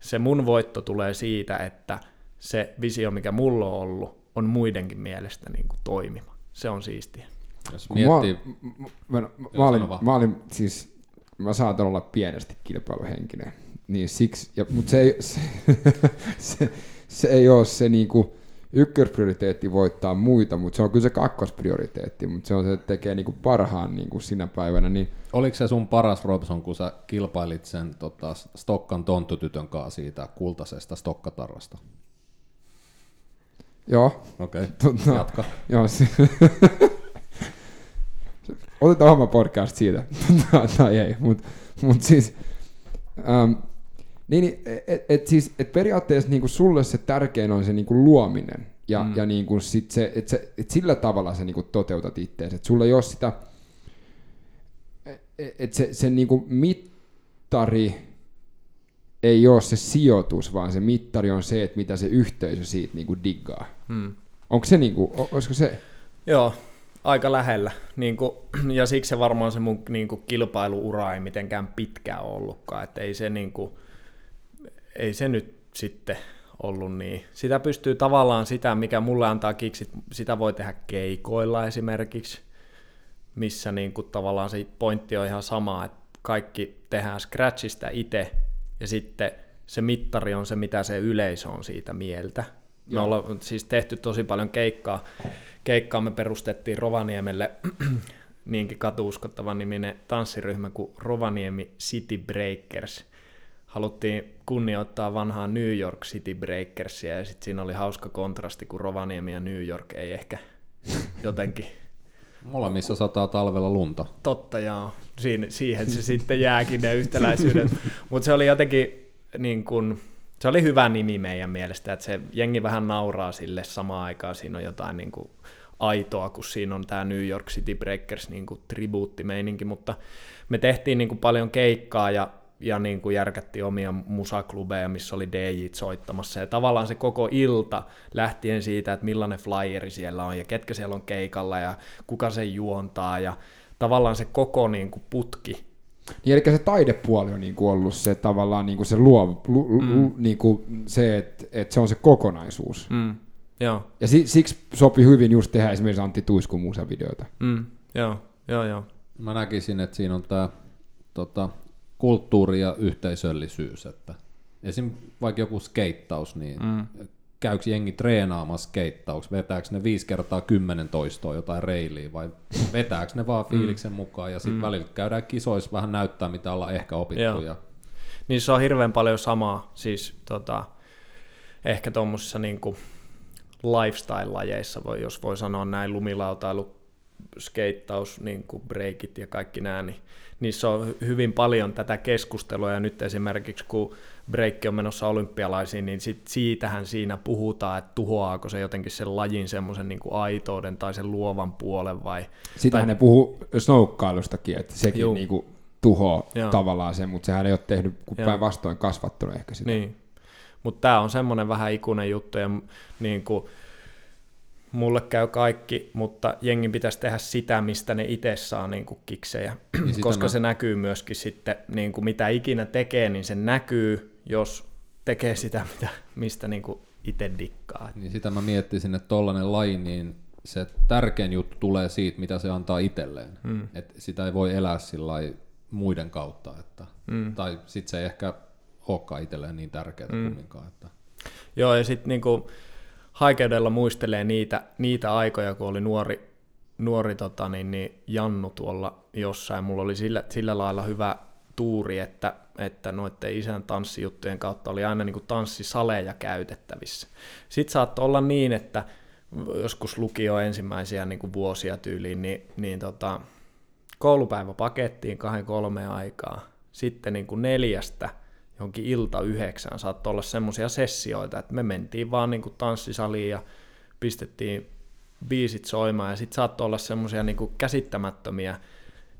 se mun voitto tulee siitä, että se visio, mikä mulla on ollut, on muidenkin mielestä niin kuin toimiva. Se on siistiä. Jos miettii... Mä saatan olla pienesti kilpailuhenkinen, niin siksi, mutta se ei ole se niinku... Ykkösprioriteetti voittaa muita, mutta se on kyllä se kakkosprioriteetti, mutta se on se, että tekee niinku parhaan niinku sinä päivänä. Niin... Oliko se sun paras, Robson, kun sä kilpailit sen Stokkan tonttutytön kanssa siitä kultaisesta Stokkatarrasta? Joo. Okei, jatka. Joo, otetaan oma podcast siitä, tai ei, mutta siis... Niin, siis, periaatteessa niinku sulle se tärkein on se niinku luominen ja niinku sit se, et sillä tavalla sä niinku toteutat ittees, että sulla ei ole sitä, että se niinku mittari ei ole se sijoitus, vaan se mittari on se, että mitä se yhteisö siitä niinku diggaa. Onko se niinku, olisiko se? Joo. Aika lähellä, niin kuin, ja siksi se varmaan se mun niin kuin kilpailuura ei mitenkään pitkään ollutkaan, että ei se nyt sitten ollut niin. Sitä pystyy tavallaan sitä, mikä mulle antaa kiksit, sitä voi tehdä keikoilla esimerkiksi, missä niin kuin tavallaan se pointti on ihan sama, että kaikki tehdään scratchista itse, ja sitten se mittari on se, mitä se yleisö on siitä mieltä. Me ollaan siis tehty tosi paljon keikkaa. Me perustettiin Rovaniemelle niinkin katuuskottavan niminen tanssiryhmä kuin Rovaniemi City Breakers. Haluttiin kunnioittaa vanhaa New York City Breakersia, ja sitten siinä oli hauska kontrasti, kun Rovaniemi ja New York ei ehkä jotenkin... Molemmissa sataa talvella lunta. Totta, joo. Siihen se sitten jääkin ne yhtäläisyydet. Mutta se oli jotenkin niin kuin... Se oli hyvä nimi meidän mielestä, että se jengi vähän nauraa sille samaan aikaan, siinä on jotain niin kuin aitoa, kun siinä on tämä New York City Breakers niin kuin tribuuttimeininki, mutta me tehtiin niin kuin paljon keikkaa ja niin kuin järkättiin omia musaklubeja, missä oli DJ:t soittamassa, ja tavallaan se koko ilta lähtien siitä, että millainen flyeri siellä on, ja ketkä siellä on keikalla, ja kuka sen juontaa, ja tavallaan se koko niin kuin putki. Niin, eli se taidepuoli on niinku ollut se tavallaan niinku se luo, niinku se, että se on se kokonaisuus. Joo. Ja siksi sopi hyvin just tehdä esimerkiksi Antti Tuiskun musavideoita. Joo. Mä näkisin, että siinä on tämä kulttuuri ja yhteisöllisyys, että esim. Vaikka joku skeittaus, niin käykö jengi treenaamassa skeittaus, vetääkö ne 5x10 toistoa jotain reiliä vai vetääkö ne vaan fiiliksen mukaan ja sitten välillä käydään kisoissa vähän näyttää, mitä ollaan ehkä opittu. Ja... Niin se on hirveän paljon samaa, siis ehkä tuommoisissa niinku lifestyle-lajeissa, jos voi sanoa näin, lumilautailu, skeittaus, niin kuin breikit ja kaikki nämä, niin niissä on hyvin paljon tätä keskustelua, ja nyt esimerkiksi kun breikki on menossa olympialaisiin, niin siitähän siinä puhutaan, että tuhoaako se jotenkin sen lajin semmoisen niin kuin aitouden tai sen luovan puolen vai... Sitähän tai... ne puhuu snoukkailustakin, että sekin niin kuin tuhoaa tavallaan sen, mutta sehän ei ole tehnyt kun päinvastoin kasvattanut ehkä sitä. Niin, mutta tämä on semmoinen vähän ikuinen juttu, ja niin kuin... Mulle käy kaikki, mutta jengin pitäisi tehdä sitä, mistä ne itse saa niin kuin kiksejä, koska se näkyy myöskin sitten, niin kuin mitä ikinä tekee, niin se näkyy, jos tekee sitä, mistä niin kuin itse dikkaa. Niin sitä mä miettisin, että tollainen laji, niin se tärkein juttu tulee siitä, mitä se antaa itselleen. Et sitä ei voi elää sillai muiden kautta, että, tai sitten se ei ehkä olekaan itselleen niin tärkeää kumminkaan. Että. Joo, ja sitten niinku... Haikeudella muistelee niitä aikoja, kun oli nuori niin Jannu tuolla jossain. Mulla oli sillä lailla hyvä tuuri, että noiden isän tanssijuttujen kautta oli aina niin kuin tanssisaleja käytettävissä. Sitten saattoi olla niin, että joskus lukio ensimmäisiä niin kuin vuosia tyyliin, niin koulupäivä pakettiin 2-3 aikaa. Sitten niin kuin 4 johonkin 9 saattoi olla semmoisia sessioita, että me mentiin vaan niinku tanssisaliin ja pistettiin biisit soimaan, ja sitten saattoi olla semmoisia niinku käsittämättömiä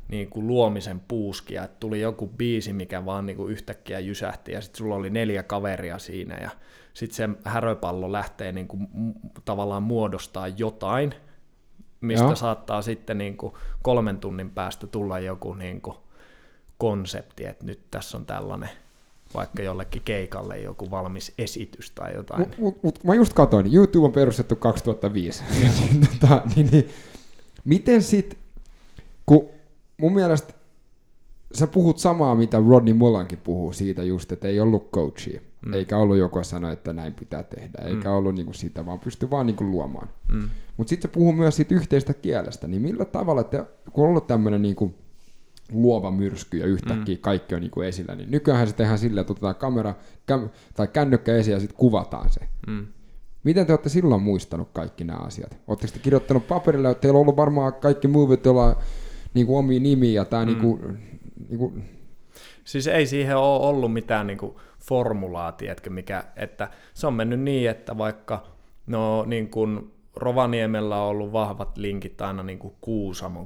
niinku luomisen puuskia, että tuli joku biisi, mikä vaan niinku yhtäkkiä jysähti, ja sitten sulla oli 4 kaveria siinä, ja sitten se häröpallo lähtee niinku tavallaan muodostaa jotain, mistä saattaa sitten niinku 3 tunnin päästä tulla joku niinku konsepti, että nyt tässä on tällainen, vaikka jollekin keikalle joku valmis esitys tai jotain. Mut mä just katsoin, YouTube on perustettu 2005. Miten sit, kun mun mielestä sä puhut samaa, mitä Rodney Mullankin puhuu siitä just, että ei ollut coachia, eikä ollut joka sano, että näin pitää tehdä, eikä ollut niinku sitä, vaan pysty vaan niinku luomaan. Mut sit sä puhuu myös siitä yhteistä kielestä, niin millä tavalla, että kun on ollut tämmönen niinku luova myrsky ja yhtäkkiä kaikki on niinku esillä, niin nykyäänhän se tehdään silleen, että otetaan kamera tai kännykkä esiin ja sitten kuvataan se. Miten te olette silloin muistanut kaikki nämä asiat? Oletteko te kirjoittanut paperilla, että teillä on ollut varmaan kaikki movit, joilla on niinku omia nimiä? Tai niinku... Siis ei siihen ole ollut mitään niinku formulaa, tiedätkö, mikä, että se on mennyt niin, että vaikka niin kuin Rovaniemellä on ollut vahvat linkit aina niin kuin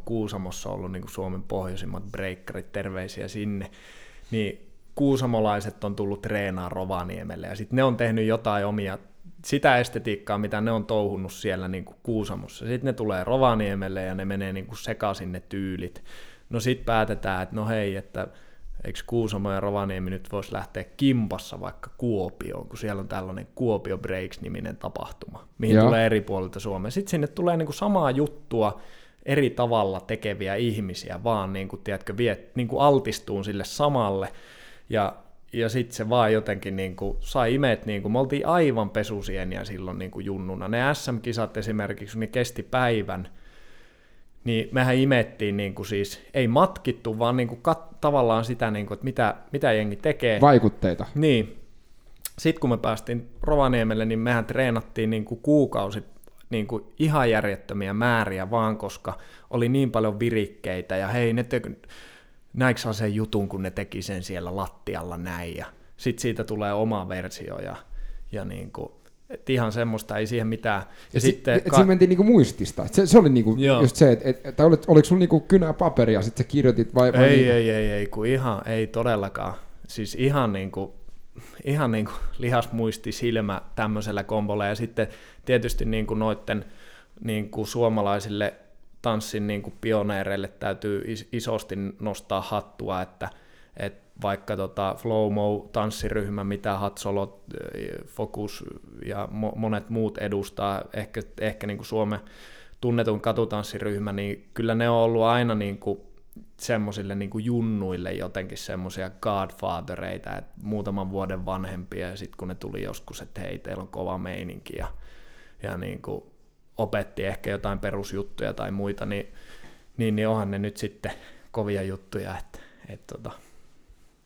Kuusamossa on ollut niin kuin Suomen pohjoisimmat breikkarit, terveisiä sinne, niin kuusamolaiset on tullut treenaa Rovaniemelle, ja sitten ne on tehnyt jotain omia, sitä estetiikkaa, mitä ne on touhunut siellä niin kuin Kuusamossa. Sitten ne tulee Rovaniemelle ja ne menee niin kuin sekaisin ne tyylit. No sitten päätetään, että no hei, että eikö Kuusamo ja Rovaniemi nyt voisi lähteä kimpassa vaikka Kuopioon, kun siellä on tällainen Kuopio Breaks-niminen tapahtuma, mihin tulee eri puolilta Suomea. Sitten sinne tulee niinku samaa juttua eri tavalla tekeviä ihmisiä, vaan niinku, tiedätkö, niinku altistuun sille samalle, ja sitten se vaan jotenkin niinku sai imeet, niinku, me oltiin aivan pesusieniä silloin niinku junnuna. Ne SM-kisat esimerkiksi, ne kesti päivän, niin mehän imettiin, niin kuin siis, ei matkittu, vaan niin kuin tavallaan sitä, niin kuin, että mitä jengi tekee. Vaikutteita. Niin. Sitten kun me päästiin Rovaniemelle, niin mehän treenattiin niin kuin kuukausi niin kuin ihan järjettömiä määriä, vaan koska oli niin paljon virikkeitä, ja hei, näiksä sen jutun, kun ne teki sen siellä lattialla näin, ja sitten siitä tulee oma versio, ja niin kuin... Et ihan semmoista, ei siihen mitään. Ja sitten siinä mentiin niinku muistista. Se oli niinku just se, että oliko sulla niinku kynää paperia, sitten sä kirjoitit vai ei, kun ihan, ei todellakaan. Siis ihan niinku lihasmuisti silmä tämmöisellä kombolla, ja sitten tietysti niinku noitten niinku suomalaisille tanssin niinku pioneereille täytyy isosti nostaa hattua, että vaikka Flow-mo tanssiryhmä, mitä Hatsolot, Fokus ja monet muut edustaa, ehkä niin kuin Suomen tunnetun katutanssiryhmä, niin kyllä ne on ollut aina niin kuin semmoisille niin kuin junnuille jotenkin semmoisia godfathereita, että muutaman vuoden vanhempia, ja sitten kun ne tuli joskus, että hei, teillä on kova meininki, ja niin kuin opetti ehkä jotain perusjuttuja tai muita, niin onhan ne nyt sitten kovia juttuja. Että.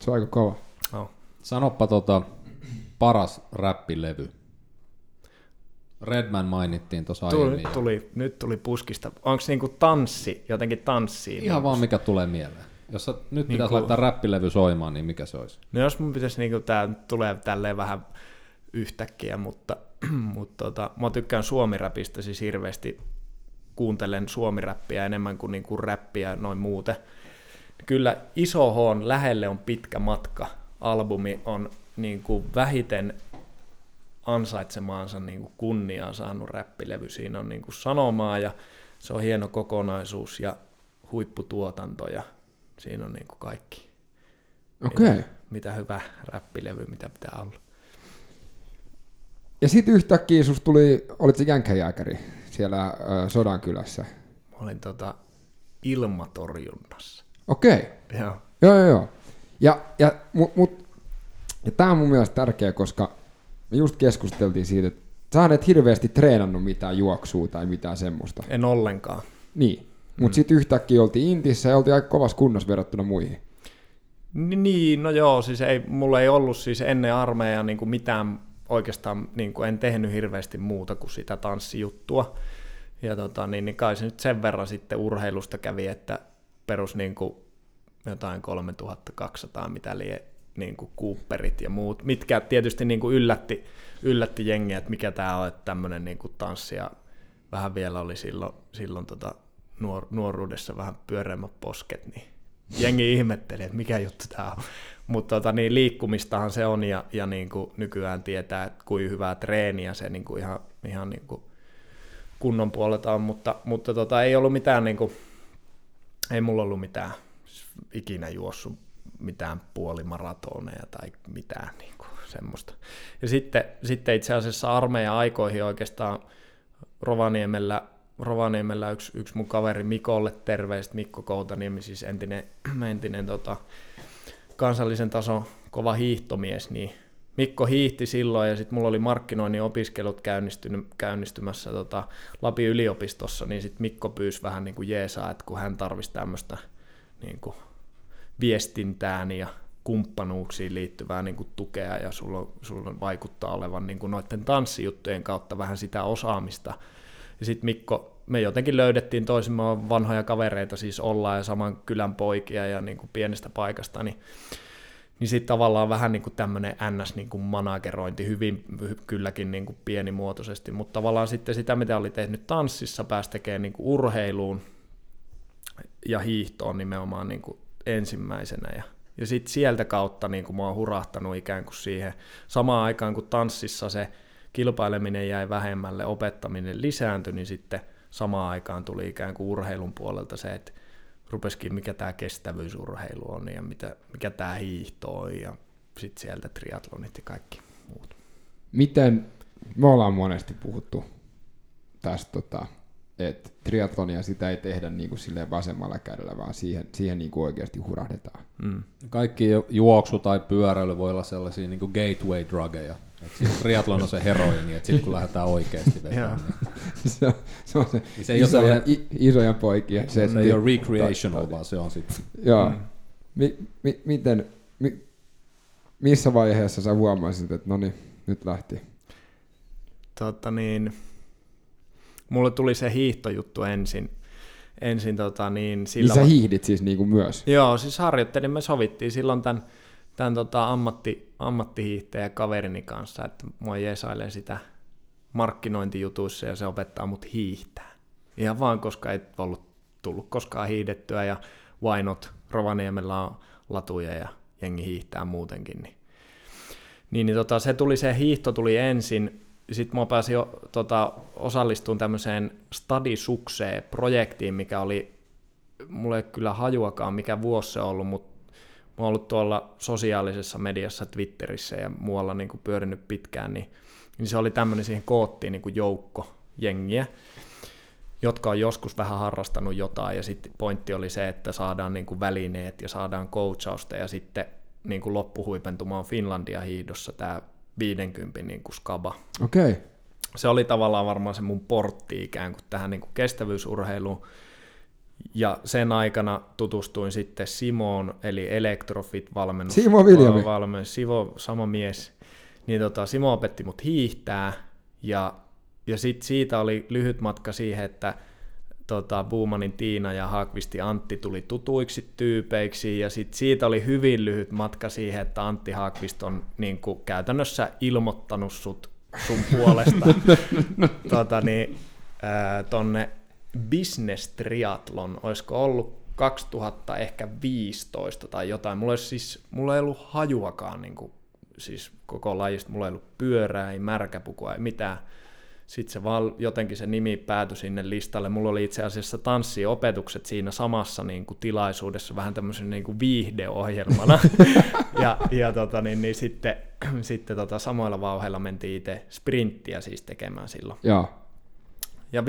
Se on aika kova. Oh. Sanoppa paras räppilevy. Redman mainittiin tuossa aiemmin. Nyt tuli puskista. Onko niinku tanssi, jotenkin tanssiin? Ihan vaan mikä tulee mieleen. Jos nyt pitäisi laittaa räppilevy soimaan, niin mikä se olisi? No jos mun pitäisi, niinku, tää tulee tälleen vähän yhtäkkiä, mutta mä tykkään suomiräpistä siis hirveästi. Kuuntelen suomiräppiä enemmän kuin niinku räppiä noin muuten. Kyllä Iso H:n Lähelle on pitkä matka -albumi on niinku vähiten ansaitsemaansa niin kuin kunniaan saanut räppilevy. Siinä on niin kuin sanomaa ja se on hieno kokonaisuus ja huipputuotanto ja siinä on niin kuin kaikki. Okei. Mitä hyvä räppilevy, mitä pitää olla. Ja sitten yhtäkkiä sinusta tuli, olit se Jänkänjääkäri siellä Sodankylässä. Mä olin ilmatorjunnassa. Okei. Joo. Ja tämä on mun mielestä tärkeä, koska me just keskusteltiin siitä, että sä et hirveästi treenannut mitään juoksua tai mitään semmoista. En ollenkaan. Niin, mutta sitten yhtäkkiä oltiin Intissä ja oltiin aika kovassa kunnossa verrattuna muihin. Niin, no joo, siis mulla ei ollut siis ennen armeijaa niin mitään oikeastaan, niin en tehnyt hirveästi muuta kuin sitä tanssijuttua. Ja niin kai se nyt sen verran sitten urheilusta kävi, että perus niin kuin jotain 3200 mitä lie niin kuin Cooperit ja muut, mitkä tietysti niin kuin yllätti jengiä, että mikä tämä on, että tämmöinen niin kuin tanssi, ja vähän vielä oli silloin nuoruudessa vähän pyöreämmät posket, niin jengi ihmetteli, että mikä juttu tämä on. Mutta niin liikkumistahan se on, ja niin kuin nykyään tietää, että kuinka hyvää treeniä se niin kuin ihan niin kuin kunnon puolelta on, mutta ei ollut mitään, niin kuin, ei mulla ollut mitään ikinä juossut mitään puolimaratoneja tai mitään niin kuin semmoista. Ja sitten itse asiassa armeijan aikoihin oikeastaan Rovaniemellä yksi mun kaveri Mikolle terveiset, Mikko Koutaniemi, siis entinen kansallisen tason kova hiihtomies, niin Mikko hiihti silloin, ja sitten mulla oli markkinoinnin opiskelut käynnistymässä Lapin yliopistossa, niin sitten Mikko pyysi vähän niin kuin jeesaa, että kun hän tarvisi tämmöistä niin kuin viestintään ja kumppanuuksiin liittyvää niin kuin tukea, ja sulla vaikuttaa olevan niin kuin noiden tanssijuttujen kautta vähän sitä osaamista. Ja sitten Mikko, me jotenkin löydettiin toisimme, vanhoja kavereita siis ollaan ja saman kylän poikia ja niin kuin pienestä paikasta, niin sitten tavallaan vähän niin kuin tämmöinen NS-managerointi, hyvin kylläkin niin kuin pienimuotoisesti, mutta tavallaan sitten sitä, mitä oli tehnyt tanssissa, pääsi tekemään niin kuin urheiluun ja hiihtoon nimenomaan niin kuin ensimmäisenä, ja sitten sieltä kautta niin kun mä oon hurahtanut ikään kuin siihen samaan aikaan, kun tanssissa se kilpaileminen jäi vähemmälle, opettaminen lisääntyi, niin sitten samaan aikaan tuli ikään kuin urheilun puolelta se, että rupesikin mikä tämä kestävyysurheilu on ja mikä tämä hiihto on, ja sitten sieltä triatlonit ja kaikki muut. Miten, me ollaan monesti puhuttu tästä, että triatlonia sitä ei tehdä niin kuin silleen vasemmalla kädellä, vaan siihen niin kuin oikeasti hurahdetaan. Mm. Kaikki juoksu tai pyöräily voi olla sellaisia niin kuin gateway-drugeja. Siis triatlon on se heroini, että sitten kun lähdetään oikeasti vetämään. Niin. Se on se isoja poikia. Se ei ole recreational, vaan se on sitten. Joo. Missä vaiheessa sä huomaisit, että no niin, nyt lähti? Mulle tuli se hiihtojuttu ensin sillä. Niin sä hiihdit siis niinku myös? Joo, siis harjoittelin, me sovittiin silloin tämän ammattihiihtäjän kaverini kanssa, että mua jeesailee sitä markkinointijutuissa ja se opettaa mut hiihtää. Ihan vaan, koska ei tullut koskaan hiihdettyä, ja why not, Rovaniemellä on latuja ja jengi hiihtää muutenkin. Niin, se hiihto tuli ensin. Sitten mä pääsin osallistumaan tämmöiseen Stadisukseen projektiin, mikä oli, mulla ei kyllä hajuakaan mikä vuosi se on ollut, mutta mä oon ollut tuolla sosiaalisessa mediassa, Twitterissä ja muualla niin kuin pyörinyt pitkään, niin se oli tämmöinen, siihen koottiin niin kuin joukko jengiä, jotka on joskus vähän harrastanut jotain, ja sitten pointti oli se, että saadaan niin kuin välineet ja saadaan coachausta, ja sitten niin kuin loppuhuipentumaan Finlandia hiihdossa tämä 50 niin kuin skaba. Okei. Okay. Se oli tavallaan varmaan se mun portti ikään kuin tähän niin kuin kestävyysurheiluun, ja sen aikana tutustuin sitten Simoon, eli Electrofit-valmennus. Simo Viljami. Simo, sama mies. Niin Simo opetti mut hiihtää, ja sitten siitä oli lyhyt matka siihen, että Buumanin Tiina ja Haakvisti Antti tuli tutuiksi tyypeiksi, ja sitten siitä oli hyvin lyhyt matka siihen, että Antti Haakvist on niin kuin käytännössä ilmoittanut sut sun puolesta tonne business-triathlon, olisiko ollut 2000 ehkä 15 tai jotain. Mulla ei ollut hajuakaan niin kuin, siis koko lajista, mulla ei ollut pyörää, ei märkäpukua, ei mitään. Sitten se vaan jotenkin se nimi päätyi sinne listalle. Mulla oli itse asiassa tanssiopetukset siinä samassa niin kuin tilaisuudessa vähän tämmöisen niin kuin viihdeohjelmana. ja sitten samoilla vauheilla mentiin itse sprinttiä siis tekemään silloin. Joo. Ja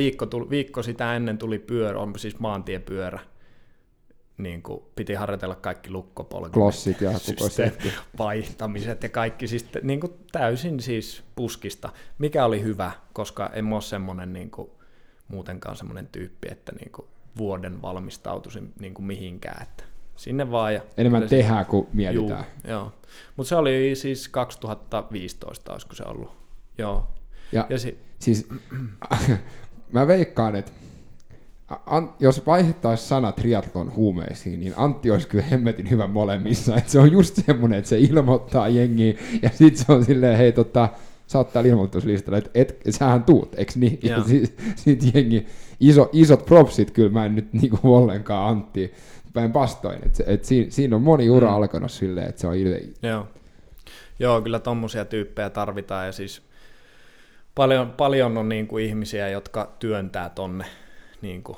viikko sitä ennen tuli pyörä, on siis maantiepyörä. Niin kuin piti harjoitella kaikki lukkopolkimet, vaihtamiset ja kaikki siis niin kuin täysin siis puskista, mikä oli hyvä, koska en ole semmoinen niin kuin, muutenkaan semmoinen tyyppi, että niin kuin, vuoden valmistautuisin niin kuin mihinkään. Että sinne vaan. Ja enemmän tehdään kuin mietitään. Joo. Mutta se oli siis 2015, olisiko se ollut. Joo. Siis mä veikkaan, että jos vaihdettaisiin sana triathlon huumeisiin, niin Antti olisi kyllä hemmetin hyvä molemmissa. Et se on just semmoinen, että se ilmoittaa jengiä, ja sitten se on silleen, hei, sä oot täällä ilmoituslistalla, että sähän tuut, eikö niin? Ja sit jengi, isot propsit kyllä mä en nyt niinku ollenkaan Antti päinvastoin. Siinä on moni ura alkanut silleen, että se on Joo, kyllä tommosia tyyppejä tarvitaan, ja siis paljon on niinku ihmisiä, jotka työntää tonne niin kuin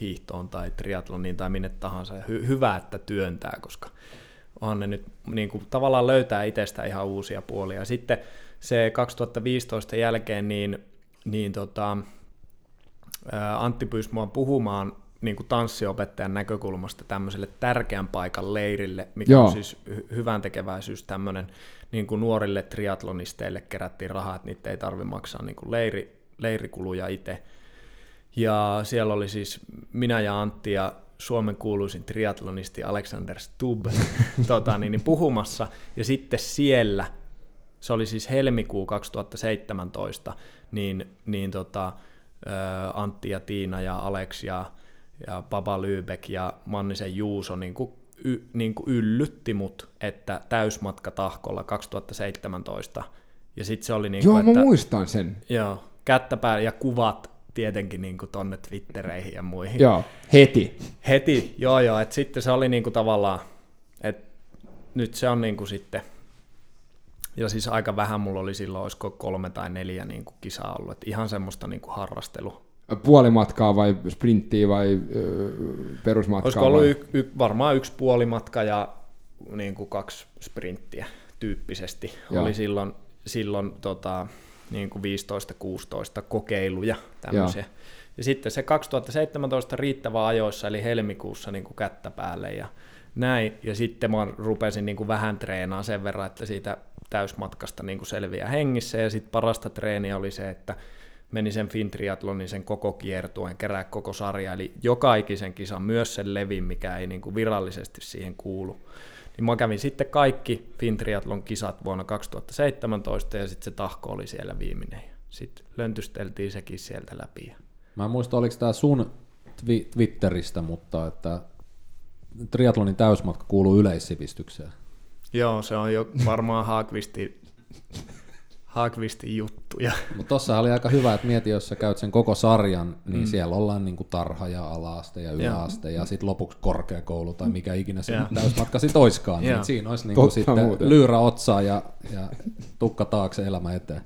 hiihtoon tai triathloniin tai minne tahansa. Hyvä, että työntää, koska onhan ne nyt niin kuin, tavallaan löytää itsestä ihan uusia puolia. Sitten se 2015 jälkeen niin Antti pyysi mua puhumaan niin kuin tanssiopettajan näkökulmasta tämmöiselle tärkeän paikan leirille, mikä on siis hyväntekeväisyys tämmöinen, niin kuin nuorille triathlonisteille kerättiin rahaa, että niitä ei tarvitse maksaa niin kuin leirikuluja itse. Ja siellä oli siis minä ja Antti ja Suomen kuuluisin triatlonisti Alexander Stubb puhumassa. Ja sitten siellä, se oli siis helmikuu 2017, niin Antti ja Tiina ja Alex ja Baba Lübeck ja Mannisen Juuso niin kuin yllytti mut, että täysmatka Tahkolla 2017. Ja sit se oli niin kuin, että mä muistan sen. Joo, kättä päälle ja kuvat. Tietenkin niin kuin tonne Twittereihin ja muihin. Joo, heti, joo, että sitten se oli niin kuin tavallaan, että nyt se on niin kuin sitten, ja siis aika vähän mulla oli silloin, olisiko 3 tai 4 niin kuin kisaa ollut, että ihan semmoista niin kuin harrastelua. Puolimatkaa vai sprinttiä vai perusmatkaa? Olisiko ollut varmaan 1 puolimatka ja niin kuin 2 sprinttiä tyyppisesti. Joo. Oli silloin niin kuin 15-16 kokeiluja tämmöisiä. Ja sitten se 2017 riittävä ajoissa, eli helmikuussa niin kuin kättä päälle ja näin. Ja sitten mä rupesin niin kuin vähän treenaamaan sen verran, että siitä täysmatkasta niin kuin selviää hengissä. Ja sitten parasta treeniä oli se, että meni sen Fintriathlonin sen koko kiertueen, kerää koko sarja, eli joka ikisen kisan, myös sen levin, mikä ei niin kuin virallisesti siihen kuulu. Niin mä kävin sitten kaikki Fintriathlon kisat vuonna 2017, ja sitten se Tahko oli siellä viimeinen. Sitten löntysteltiin sekin sieltä läpi. Mä en muista, oliko tämä sun Twitteristä, mutta että triathlonin täysmatka kuuluu yleissivistykseen. Joo, se on jo varmaan Haakvistin juttuja. Mutta tossahan oli aika hyvä, että mieti, jos sä käyt sen koko sarjan, niin siellä ollaan niinku tarha ja ala-aste ja yläaste ja sitten lopuksi korkeakoulu tai mikä ikinä se täysmatka sit oiskaan. Niin siinä olisi niinku sitten lyyrä otsaa ja tukka taakse, elämä eteen.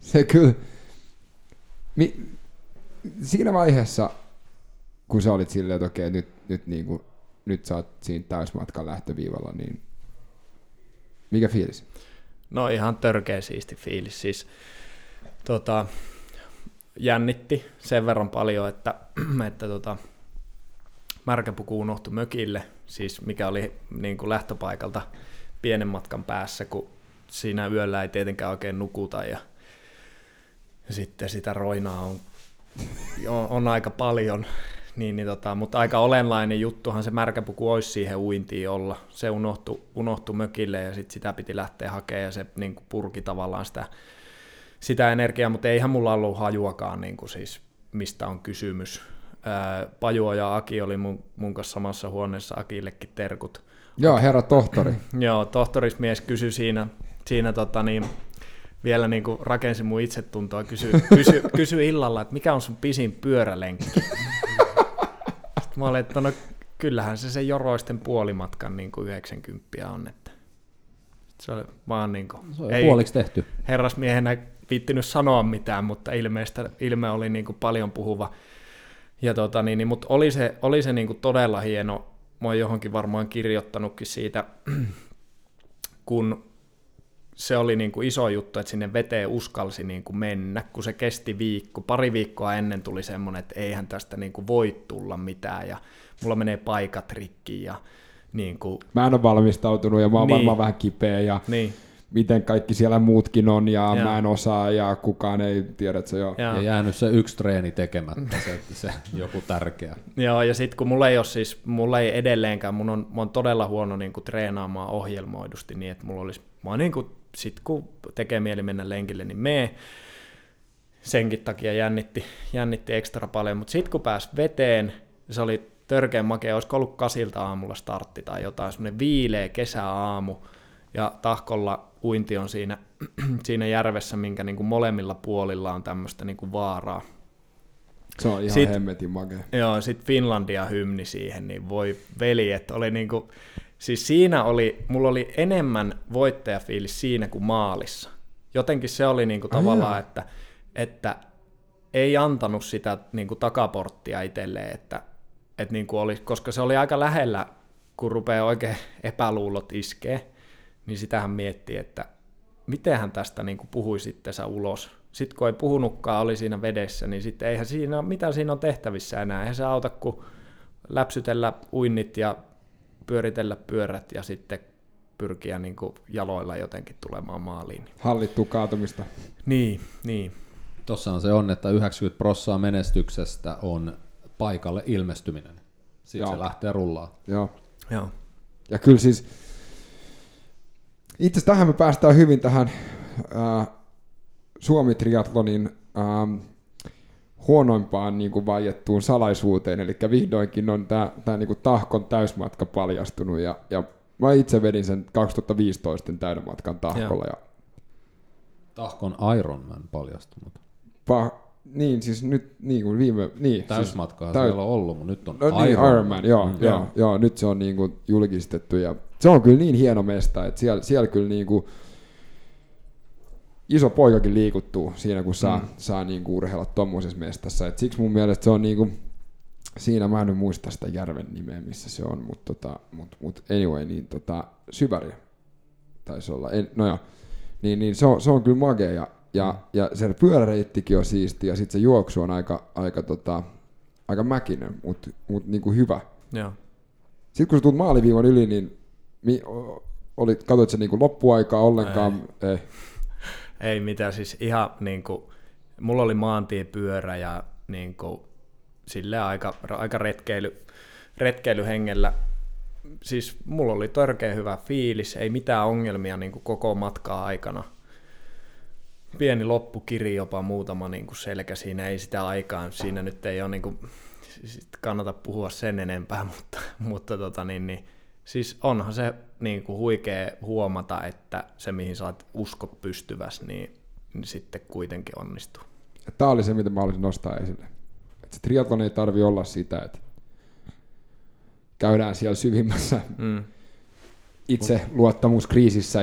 Se kyllä. Siinä vaiheessa, kun sä olit silleen, että okei, nyt sä oot siinä täysmatkan lähtöviivalla, niin mikä fiilis? No ihan törkeä siisti fiilis. Siis, jännitti sen verran paljon, että märkäpuku unohtui mökille, siis mikä oli niin kuin lähtöpaikalta pienen matkan päässä, kun siinä yöllä ei tietenkään oikein nukuta ja sitten sitä roinaa on aika paljon. Mutta aika olenlainen juttuhan se märkäpuku olisi siihen uintiin olla. Se unohtui mökille ja sit sitä piti lähteä hakemaan ja se niin kuin purki tavallaan sitä energiaa, mutta eihän mulla ollut hajuakaan niin kuin siis, mistä on kysymys. Pajua ja Aki oli mun kanssa samassa huoneessa, Akillekin terkut. Joo, herra tohtori. Joo, tohtorismies kysyi siinä vielä niin kuin rakensi mun itsetuntoa, kysyi illalla, että mikä on sun pisin pyörälenkki? Mä olen, että no, kyllähän se joroisten puolimatkan niin kuin 90 on, että se oli vaan niin kuin, se oli ei puoliksi tehty. Herrasmiehenä viittinyt sanoa mitään, mutta ilme oli niin kuin paljon puhuva. Ja mutta oli se niin kuin todella hieno, mä oon johonkin varmaan kirjoittanutkin siitä, kun se oli niin kuin iso juttu, että sinne veteen uskalsi niin kuin mennä, kun se kesti viikko. Pari viikkoa ennen tuli semmoinen, että eihän tästä niin kuin voi tulla mitään ja mulla menee paikat rikki. Ja niin kuin mä en ole valmistautunut ja mä oon varmaan vähän kipeä ja miten kaikki siellä muutkin on ja mä en osaa ja kukaan ei tiedä, että se joo. Ja jäänyt se yksi treeni tekemättä, se joku tärkeä. Joo, ja sitten kun mulla ei edelleenkään, mä oon todella huono niin kuin treenaamaan ohjelmoidusti niin, että mulla olisi, mä oon niin kuin sitten kun tekee mieli mennä lenkille, niin mee. Senkin takia jännitti ekstra paljon, mutta sitten kun pääsi veteen, se oli törkeän makea, olisiko ollut 8 aamulla startti tai jotain, semmoinen viileä kesäaamu, ja Tahkolla uinti on siinä järvessä, minkä niin kuin molemmilla puolilla on tämmöistä niin kuin vaaraa. Se on ihan hemmetin makea. Joo, sitten Finlandia-hymni siihen, niin voi veljet, oli niin kuin. Siis mulla oli enemmän voittajafiilis siinä kuin maalissa. Jotenkin se oli niinku tavallaan, että ei antanut sitä niinku takaporttia itselleen, että niinku oli, koska se oli aika lähellä, kun rupeaa oikein epäluulot iskee, niin sitähän miettii, että mitenhän tästä niinku puhui sittensä ulos. Sitten kun ei puhunutkaan, oli siinä vedessä, niin sitten eihän siinä, mitä siinä on tehtävissä enää, eihän se auta kuin läpsytellä uinnit ja pyöritellä pyörät ja sitten pyrkiä niin kuin jaloilla jotenkin tulemaan maaliin. Hallittua kaatumista. Niin. Tuossa on se on, että 90% menestyksestä on paikalle ilmestyminen. Siitä se lähtee rullaan. Joo. Ja kyllä siis itse tähän me päästään hyvin tähän Suomi-triathlonin huonoimpaan niin kuin vaiettuun salaisuuteen, eli vihdoinkin on tämä niin kuin Tahkon täysmatka paljastunut, ja mä itse vedin sen 2015 täyden matkan Tahkolla. Ja Tahkon Ironman paljastunut. Täysmatkaa siis, siellä on ollut, mutta nyt on Ironman. Joo, nyt se on niin kuin julkistettu, ja se on kyllä niin hieno mesta, että siellä kyllä niin kuin iso poikakin liikuttuu siinä, kun saa niinku urheilla tuommoisessa mestassa. Et siksi mun mielestä se on niinku, siinä mä en nyt muista sitä järven nimeä, missä se on, mutta anyway, niin Syväri taisi olla. Niin se on kyllä magea, ja se pyöräreittikin on siisti, ja sitten se juoksu on aika mäkinen, mut niinku hyvä. Joo. Sitten kun sä tulet maaliviivan yli, niin katsoit sä niinku loppuaikaa ollenkaan? Ei. Ei mitään, siis ihan niinku, mulla oli maantiepyörä ja niinku silleen aika retkeilyhengellä. Siis mulla oli törkeä hyvä fiilis, ei mitään ongelmia niinku koko matkaa aikana. Pieni loppukiri jopa muutama niinku selkä siinä, ei sitä aikaan. Siinä nyt ei ole niinku, kannata puhua sen enempää, mutta siis onhan se niinku huikea huomata, että se mihin sä oot uskot pystyväs, niin sitten kuitenkin onnistuu. Tämä oli se, mitä mä haluaisin nostaa esille. Et se triathlon ei tarvi olla sitä, että käydään siellä syvimmässä itse luottamuskriisissä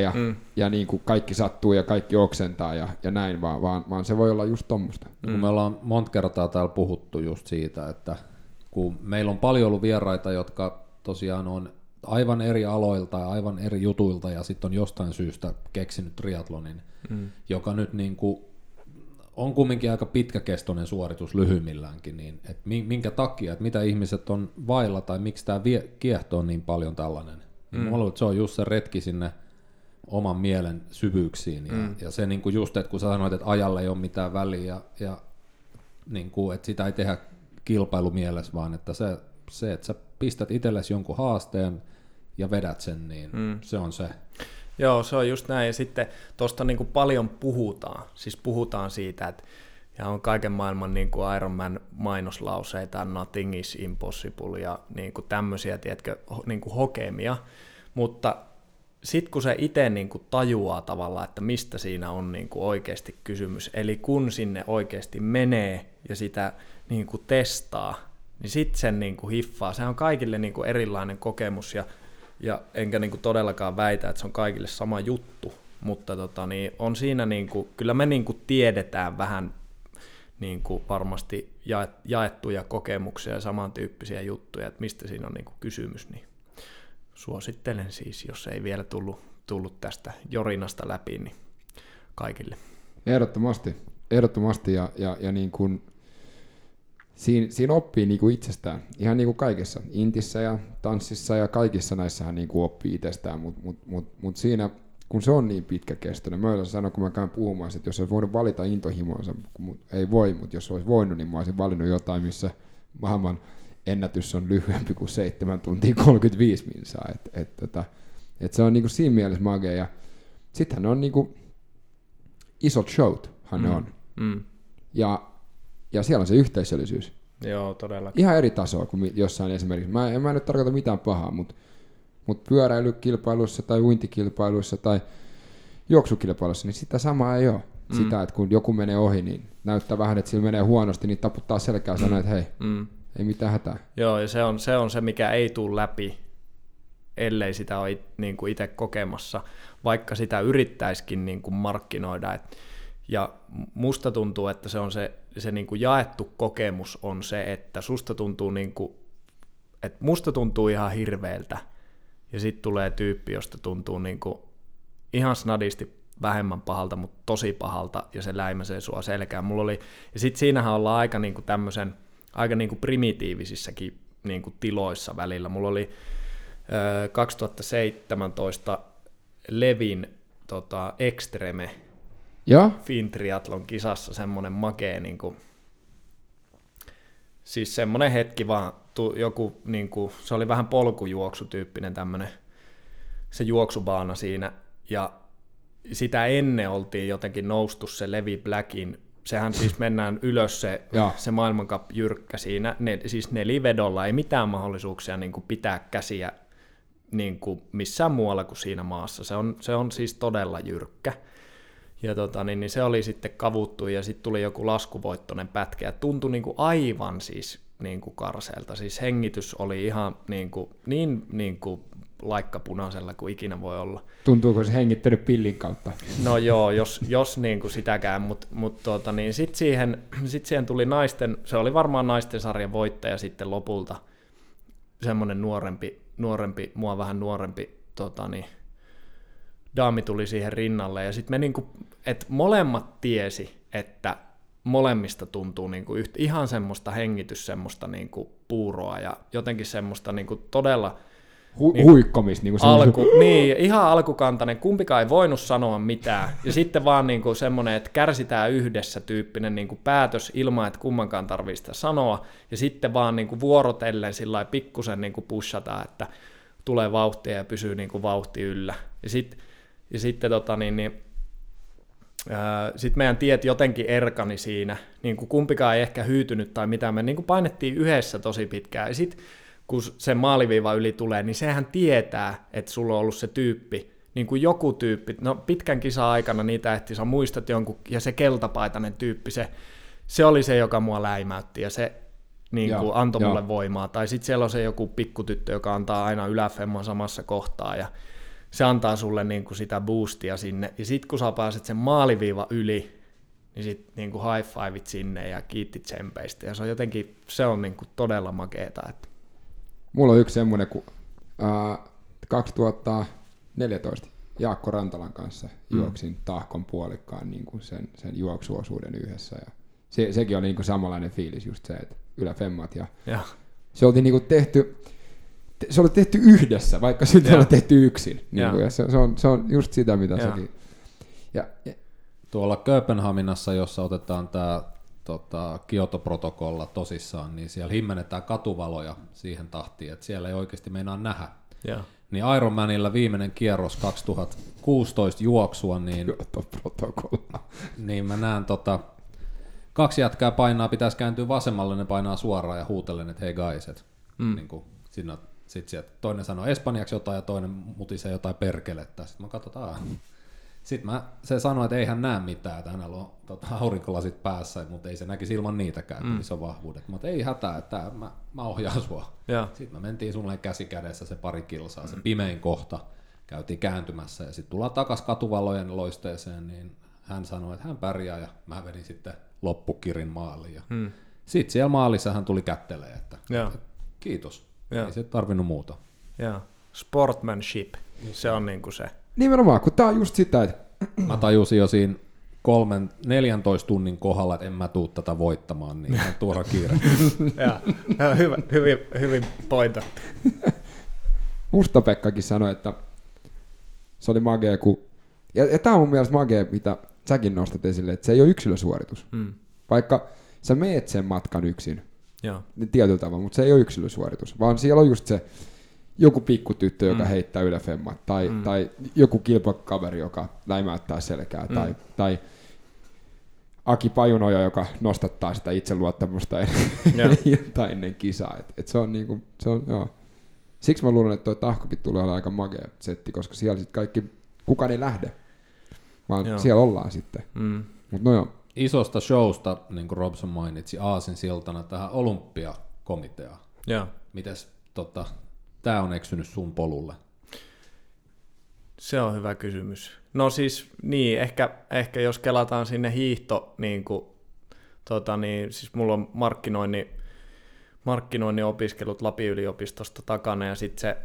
ja niin kuin kaikki sattuu ja kaikki oksentaa ja näin, vaan se voi olla just tommoista. Me ollaan monta kertaa täällä puhuttu just siitä, että kun meillä on paljon ollut vieraita, jotka tosiaan on aivan eri aloilta ja aivan eri jutuilta, ja sitten on jostain syystä keksinyt triathlonin, joka nyt niin kuin on kumminkin aika pitkäkestoinen suoritus lyhyimmilläänkin, niin et minkä takia, että mitä ihmiset on vailla tai miksi tämä kiehtoo niin paljon tällainen. Mä haluan, että se on just se retki sinne oman mielen syvyyksiin ja se niinku just, että kun sä sanoit, että ajalla ei ole mitään väliä ja niinku, että sitä ei tehdä kilpailumielessä, vaan että se että sä pistät itsellesi jonkun haasteen ja vedät sen, niin se on se. Joo, se on just näin. Ja sitten tuosta niinku paljon puhutaan. Siis puhutaan siitä, että ja on kaiken maailman niinku Ironman mainoslauseita, nothing is impossible ja niinku tämmöisiä, tiedätkö, niinku hokemia. Mutta sitten kun se itse niinku tajuaa tavallaan, että mistä siinä on niinku oikeasti kysymys, eli kun sinne oikeasti menee ja sitä niinku testaa, niin sitten sen niinku hiffaa. Se on kaikille niinku erilainen kokemus ja enkä niinku todellakaan väitä, että se on kaikille sama juttu, mutta niin on siinä niinku, kyllä me niinku tiedetään vähän niinku varmasti jaettuja kokemuksia ja samantyyppisiä juttuja, että mistä siinä on niinku kysymys, niin suosittelen siis, jos ei vielä tullut tästä jorinasta läpi, niin kaikille. Ehdottomasti ja niin kuin Siinä oppii niinku itsestään, ihan niinku kaikessa, intissä ja tanssissa ja kaikissa näissähän niinku oppii itsestään, mutta siinä, kun se on niin pitkäkestoinen, mä yleensä sanon, kun mä käyn puhumaan, että jos olisi voinut valita intohimonsa, ei voi, mutta jos olisi voinut, niin mä olisin valinnut jotain, missä maailman ennätys on lyhyempi kuin 7 tuntia 35 minsaa, että se on niinku siinä mielessä magea, ja sittenhän ne on niinku isot showthan ne on, ja siellä on se yhteisöllisyys. Joo, todellakin. Ihan eri tasoa kuin jossain esimerkiksi. Mä en nyt tarkoita mitään pahaa, mutta pyöräilykilpailuissa tai uintikilpailuissa tai juoksukilpailuissa, niin sitä samaa ei ole. Sitä, että kun joku menee ohi, niin näyttää vähän, että sillä menee huonosti, niin taputtaa selkää ja sanoo, että hei, ei mitään hätää. Joo, ja se on se, mikä ei tule läpi, ellei sitä ole niin kuin itse kokemassa, vaikka sitä yrittäisikin niin kuin markkinoida. Ja musta tuntuu, että se on se niin kuin jaettu kokemus on se, että susta tuntuu niin kuin, että musta tuntuu ihan hirveeltä ja sitten tulee tyyppi, josta tuntuu niin kuin ihan snadisti vähemmän pahalta, mutta tosi pahalta ja se läimäsee sua selkään. Ja sitten siinähän ollaan aika niin kuin tämmöisen, aika niin kuin primitiivisissäkin niin kuin tiloissa välillä. Mulla oli 2017 Levin Extreme Fintriatlon kisassa semmoinen makee, niinku, siis semmoinen hetki vaan, joku, niinku, se oli vähän polkujuoksutyyppinen tämmöinen, se juoksubaana siinä, ja sitä ennen oltiin jotenkin noustu se Levi Blackin, sehän siis mennään ylös se maailmancup-jyrkkä siinä, siis nelivedolla ei mitään mahdollisuuksia niinku pitää käsiä niinku missään muualla kuin siinä maassa, se on siis todella jyrkkä. Ja niin se oli sitten kavuttu ja sitten tuli joku laskuvoittoinen pätkä ja tuntui niinku aivan siis niinku karseelta. Siis hengitys oli ihan niinku laikkapunaisella kuin ikinä voi olla. Tuntuuko se hengittänyt pillin kautta? No joo, jos niinku sitäkään, mut sitten siihen tuli naisten, se oli varmaan naisten sarjan voittaja sitten lopulta, semmoinen nuorempi, mua vähän nuorempi daami tuli siihen rinnalle, ja sitten me niinku, että molemmat tiesi, että molemmista tuntuu niinku ihan semmoista hengitys, semmoista niinku puuroa, ja jotenkin semmoista niinku todella niinku huikkomis, niinku ihan alkukantainen, kumpikaan ei voinut sanoa mitään, ja sitten vaan niinku semmoinen, että kärsitään yhdessä -tyyppinen niinku päätös ilman, että kummankaan tarvii sitä sanoa, ja sitten vaan niinku vuorotellen sillä lailla pikkusen niinku pushataan, että tulee vauhtia ja pysyy niinku vauhti yllä, ja sitten sit meidän tiet jotenkin erkani siinä, niin kuin kumpikaan ei ehkä hyytynyt tai mitä, me niin kuin painettiin yhdessä tosi pitkään, ja sitten kun se maaliviiva yli tulee, niin sehän tietää, että sulla on ollut se tyyppi, niin kuin joku tyyppi, no pitkän kisan aikana niitä ehti, sä muistat jonkun, ja se keltapaitainen tyyppi, se oli se, joka mua läimäytti, ja se niin kuin antoi mulle voimaa, tai sitten siellä on se joku pikkutyttö, joka antaa aina yläfemman samassa kohtaa, ja se antaa sulle niinku sitä boostia sinne, ja sitten kun sä pääset sen maaliviiva yli, niin sitten niinku high-fiveit sinne ja kiitti tsempeistä, ja se on jotenkin, se on niinku todella makeeta. Että mulla on yksi semmoinen, kun 2014 Jaakko Rantalan kanssa juoksin Tahkon puolikkaan niin kuin sen juoksuosuuden yhdessä. Ja sekin oli niin kuin samanlainen fiilis just se, että yläfemmat. Ja. Se oli niin kuin tehty yhdessä, vaikka sitä oli tehty yksin. Niin kuin, ja se on just sitä, mitä sekin. Ja. Tuolla Kööpenhaminassa, jossa otetaan tämä Kioto-protokolla tosissaan, niin siellä himmennetään katuvaloja siihen tahtiin, että siellä ei oikeasti meinaa nähdä. Ja. Niin Ironmanilla viimeinen kierros 2016 juoksua, niin Kioto-protokolla. Niin mä näen kaksi jätkää painaa, pitäisi kääntyä vasemmalle, ne painaa suoraan ja huutelen, että hei guys. Niin kuin sieltä toinen sanoo espanjaksi jotain ja toinen mutisee jotain perkelettä. Sitten mä katsotaan. Sitten se sanoi, että ei hän näe mitään, että hänellä on aurinkolasit päässä, mutta ei se näkisi ilman niitäkään, kun se on vahvuudet. Mutta ei hätää, että mä ohjaan sua. Ja. Sitten me mentiin sulle käsi kädessä se pari kilsaa, se pimein kohta, käytiin kääntymässä ja sitten tullaan takaisin katuvalojen loisteeseen, niin hän sanoi, että hän pärjää ja mä vedin sitten loppukirin maaliin. Sitten siellä maalissa hän tuli kättelee, että kiitos, ei se tarvinnut muuta. Ja. Sportmanship, se on niin kuin se. Nimenomaan, kun tää on just sitä, että mä tajusin jo siinä 14 tunnin kohdalla, että en mä tuu tätä voittamaan, niin on tuoda kiire. Hyvin pointattu. Musta-Pekkakin sanoi, että se oli magea, ja tää on mun mielestä magea, mitä säkin nostat esille, että se ei ole yksilösuoritus. Vaikka sä meet sen matkan yksin, niin tietyllä tavalla, mutta se ei ole yksilösuoritus, vaan siellä on just se, joku pikkutyttö, joka heittää yläfemmat, tai joku kilpakaveri, joka läimäyttää selkää, tai Aki Pajunoja, joka nostattaa sitä itseluottamusta ennen kisaa. Et se on niinku, siksi mä luulen, että toi Tahkokin tulee olla aika magea setti, koska siellä sit kaikki, kukaan ei lähde, vaan siellä ollaan sitten. Mut isosta showsta, niin kuin Robson mainitsi, aasinsiltana tähän olympiakomiteaan. Mites tää on eksynyt sun polulle? Se on hyvä kysymys. No siis, niin, ehkä jos kelataan sinne hiihto, niin kuin, siis mulla on markkinoinnin opiskelut Lapin yliopistosta takana, ja sitten se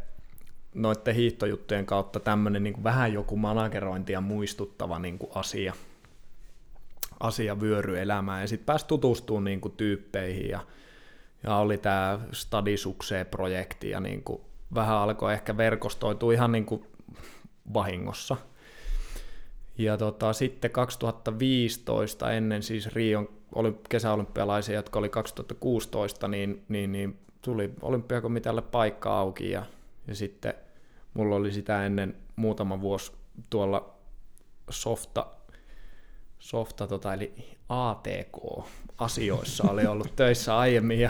noitten hiihtojuttujen kautta tämmöinen niin kuin vähän joku managerointia muistuttava niin kuin asia vyöry elämään, ja sitten pääsi tutustumaan niin kuin tyyppeihin, ja oli tämä Stadisukseen-projekti, ja niin kuin vähän alkoi ehkä verkostoitua ihan niin kuin vahingossa. Ja sitten 2015 ennen siis Riion kesäolympialaisia, jotka oli 2016, niin tuli olympiakomitealle paikka auki, ja sitten mulla oli sitä ennen muutama vuosi tuolla softa, eli ATK-asioissa oli ollut töissä aiemmin, ja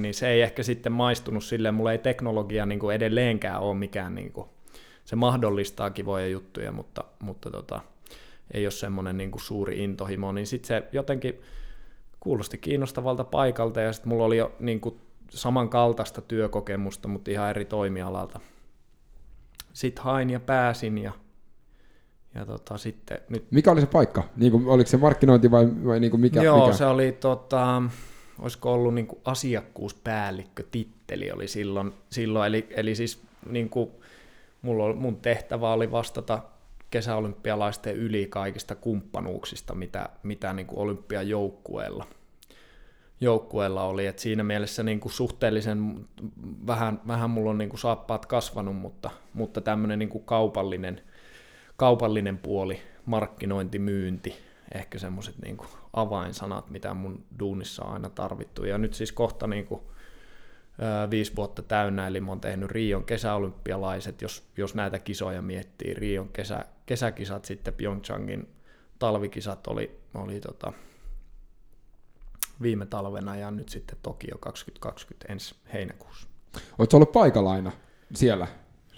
niin se ei ehkä sitten maistunut silleen, mulla ei teknologia niin kuin edelleenkään ole mikään, niin kuin, se mahdollistaa kivoja juttuja, mutta ei ole semmoinen niin kuin suuri intohimo, niin sitten se jotenkin kuulosti kiinnostavalta paikalta, ja sitten mulla oli jo niin kuin samankaltaista työkokemusta, mutta ihan eri toimialalta. Sitten hain ja pääsin, ja sitten nyt. Mikä oli se paikka? Niin kuin, oliko se markkinointi vai niin kuin mikä? Joo, mikä? Se oli, olisiko ollut niin kuin asiakkuuspäällikkötitteli oli silloin eli siis niin kuin, mun tehtävä oli vastata kesäolympialaisten yli kaikista kumppanuuksista, mitä niin kuin olympiajoukkueella oli. Et siinä mielessä niin kuin suhteellisen vähän mulla on niin kuin saappaat kasvanut, mutta tämmöinen niin kuin kaupallinen puoli, markkinointi, myynti, ehkä semmoiset niinku avainsanat, mitä mun duunissa on aina tarvittu. Ja nyt siis kohta niinku 5 vuotta täynnä, eli mä oon tehnyt Riion kesäolympialaiset, jos näitä kisoja miettii. Riion kesäkisat, sitten Pyeongchangin talvikisat oli viime talvena, ja nyt sitten Tokio 2020 ensi heinäkuussa. Oletko ollut paikalla aina siellä?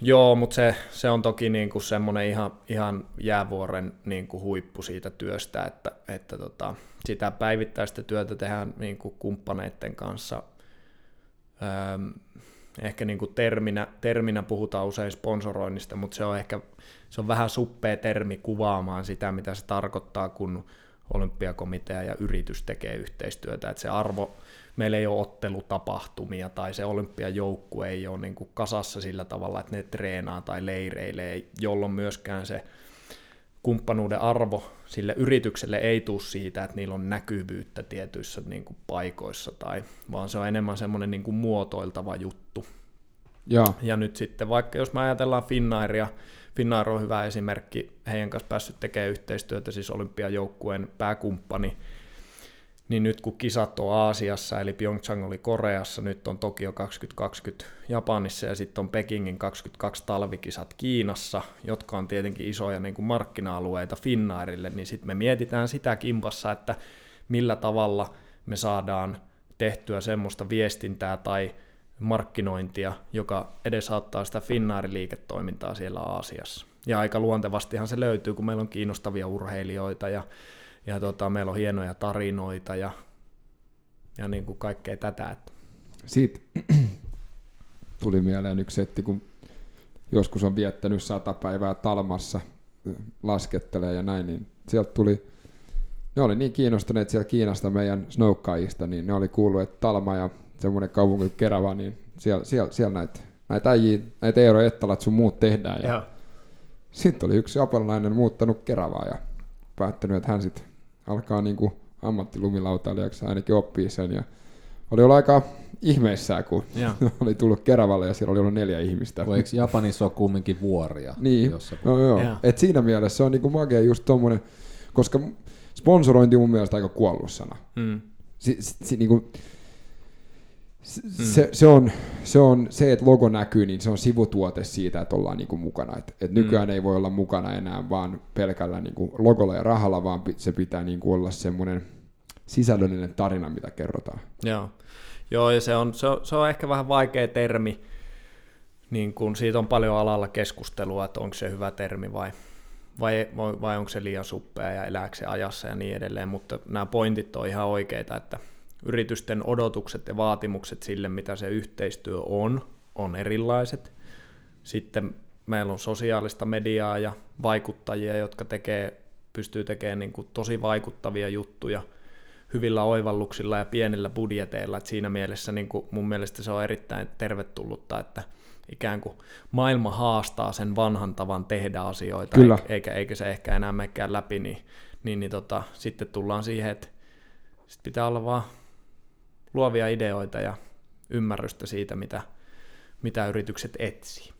Joo, mutta se on toki niinku semmoinen ihan jäävuoren niinku huippu siitä työstä, että sitä päivittäistä työtä tehdään niinku kumppaneiden kanssa. Ehkä niinku terminä puhutaan usein sponsoroinnista, mutta se on vähän suppea termi kuvaamaan sitä, mitä se tarkoittaa, kun olympiakomitea ja yritys tekee yhteistyötä, että se arvo, meillä ei ole ottelutapahtumia tai se olympiajoukkue ei ole niin kuin kasassa sillä tavalla, että ne treenaa tai leireilee, jolloin myöskään se kumppanuuden arvo sille yritykselle ei tule siitä, että niillä on näkyvyyttä tietyissä niin kuin paikoissa, tai, vaan se on enemmän semmoinen niin kuin muotoiltava juttu. Ja nyt sitten vaikka jos me ajatellaan Finnairia, Finnair on hyvä esimerkki, heidän kanssa päässyt tekemään yhteistyötä, siis olympiajoukkueen pääkumppani, niin nyt kun kisat on Aasiassa, eli Pyeongchang oli Koreassa, nyt on Tokio 2020 Japanissa ja sitten on Pekingin 22 talvikisat Kiinassa, jotka on tietenkin isoja niin kuin markkina-alueita Finnairille, niin sitten me mietitään sitä kimpassa, että millä tavalla me saadaan tehtyä semmoista viestintää tai markkinointia, joka edesauttaa sitä Finnair-liiketoimintaa siellä Aasiassa. Ja aika luontevastihan se löytyy, kun meillä on kiinnostavia urheilijoita ja meillä on hienoja tarinoita ja niin kuin kaikkea tätä. Siitä tuli mieleen yksi setti, kun joskus on viettänyt 100 päivää Talmassa, laskettelee ja näin, niin sieltä tuli, ne oli niin kiinnostuneet siellä Kiinasta meidän snowkaajista, niin ne oli kuullut, että Talma ja semmoinen kaupunki Kerava, niin siellä näitä Eero Ettalat sun muut tehdään. Ja sitten oli yksi japanilainen muuttanut Keravaa ja päättänyt, että hän sitten alkaa niinku ammattilumilautailijaksi, ainakin oppii sen. Ja oli ollut aika ihmeissään, kun oli tullut Keravalle ja siellä oli ollut 4 ihmistä. Eikö Japanissa ole kumminkin vuoria? Niin, no, joo. Et siinä mielessä se on niinku magia just tommoinen, koska sponsorointi on mun mielestä aika kuollut sana. Niinku... Se on se, että logo näkyy, niin se on sivutuote siitä, että ollaan niinku mukana. Et nykyään ei voi olla mukana enää vaan pelkällä niinku logolla ja rahalla, vaan se pitää niinku olla semmoinen sisällöllinen tarina, mitä kerrotaan. Joo, ja se on ehkä vähän vaikea termi. Niin kun siitä on paljon alalla keskustelua, että onko se hyvä termi vai onko se liian suppea ja elääkö se ajassa ja niin edelleen. Mutta nämä pointit on ihan oikeita, että yritysten odotukset ja vaatimukset sille, mitä se yhteistyö on erilaiset. Sitten meillä on sosiaalista mediaa ja vaikuttajia, jotka pystyy tekemään niin kuin tosi vaikuttavia juttuja hyvillä oivalluksilla ja pienillä budjeteilla. Et siinä mielessä niin kuin mun mielestä se on erittäin tervetullutta, että ikään kuin maailma haastaa sen vanhan tavan tehdä asioita, eikä se ehkä enää menekään läpi, niin sitten tullaan siihen, että sitten pitää olla vaan luovia ideoita ja ymmärrystä siitä, mitä yritykset etsii.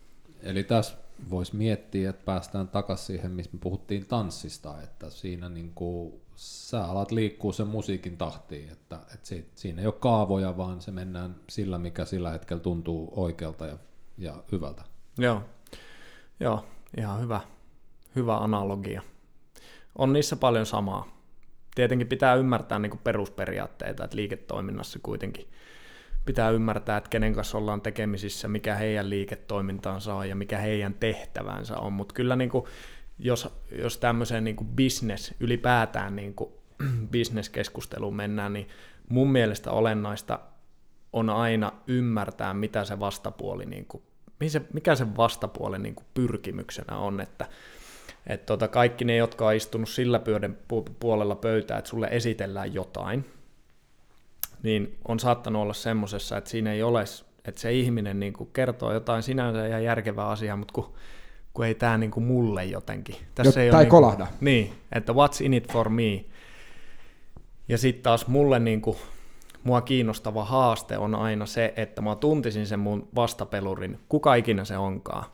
Eli tässä voisi miettiä, että päästään takaisin siihen, missä me puhuttiin tanssista, että siinä niinku sä alat liikkua sen musiikin tahtiin, että siinä ei ole kaavoja, vaan se mennään sillä, mikä sillä hetkellä tuntuu oikealta ja hyvältä. Joo, ihan hyvä analogia. On niissä paljon samaa. Tietenkin pitää ymmärtää niin kuin perusperiaatteita, että liiketoiminnassa kuitenkin pitää ymmärtää, että kenen kanssa ollaan tekemisissä, mikä heidän liiketoimintaansa on ja mikä heidän tehtävänsä on, mutta kyllä niin kuin, jos tämmöiseen niin kuin business, ylipäätään niin kuin business-keskusteluun mennään, niin mun mielestä olennaista on aina ymmärtää, mitä se vastapuoli, niin kuin, mikä se vastapuolen niin kuin pyrkimyksenä on, että kaikki ne, jotka on istunut sillä pyöden puolella pöytää, että sulle esitellään jotain, niin on saattanut olla semmoisessa, että siinä ei ole, että se ihminen niin kuin kertoo jotain sinänsä ihan järkevää asiaa, mutta kun ei tämä niin kuin mulle jotenkin. Tässä ei ole kolahda. Niin, että what's in it for me. Ja sitten taas mulle niin kuin, mua kiinnostava haaste on aina se, että mä tuntisin sen mun vastapelurin, kuka ikinä se onkaan,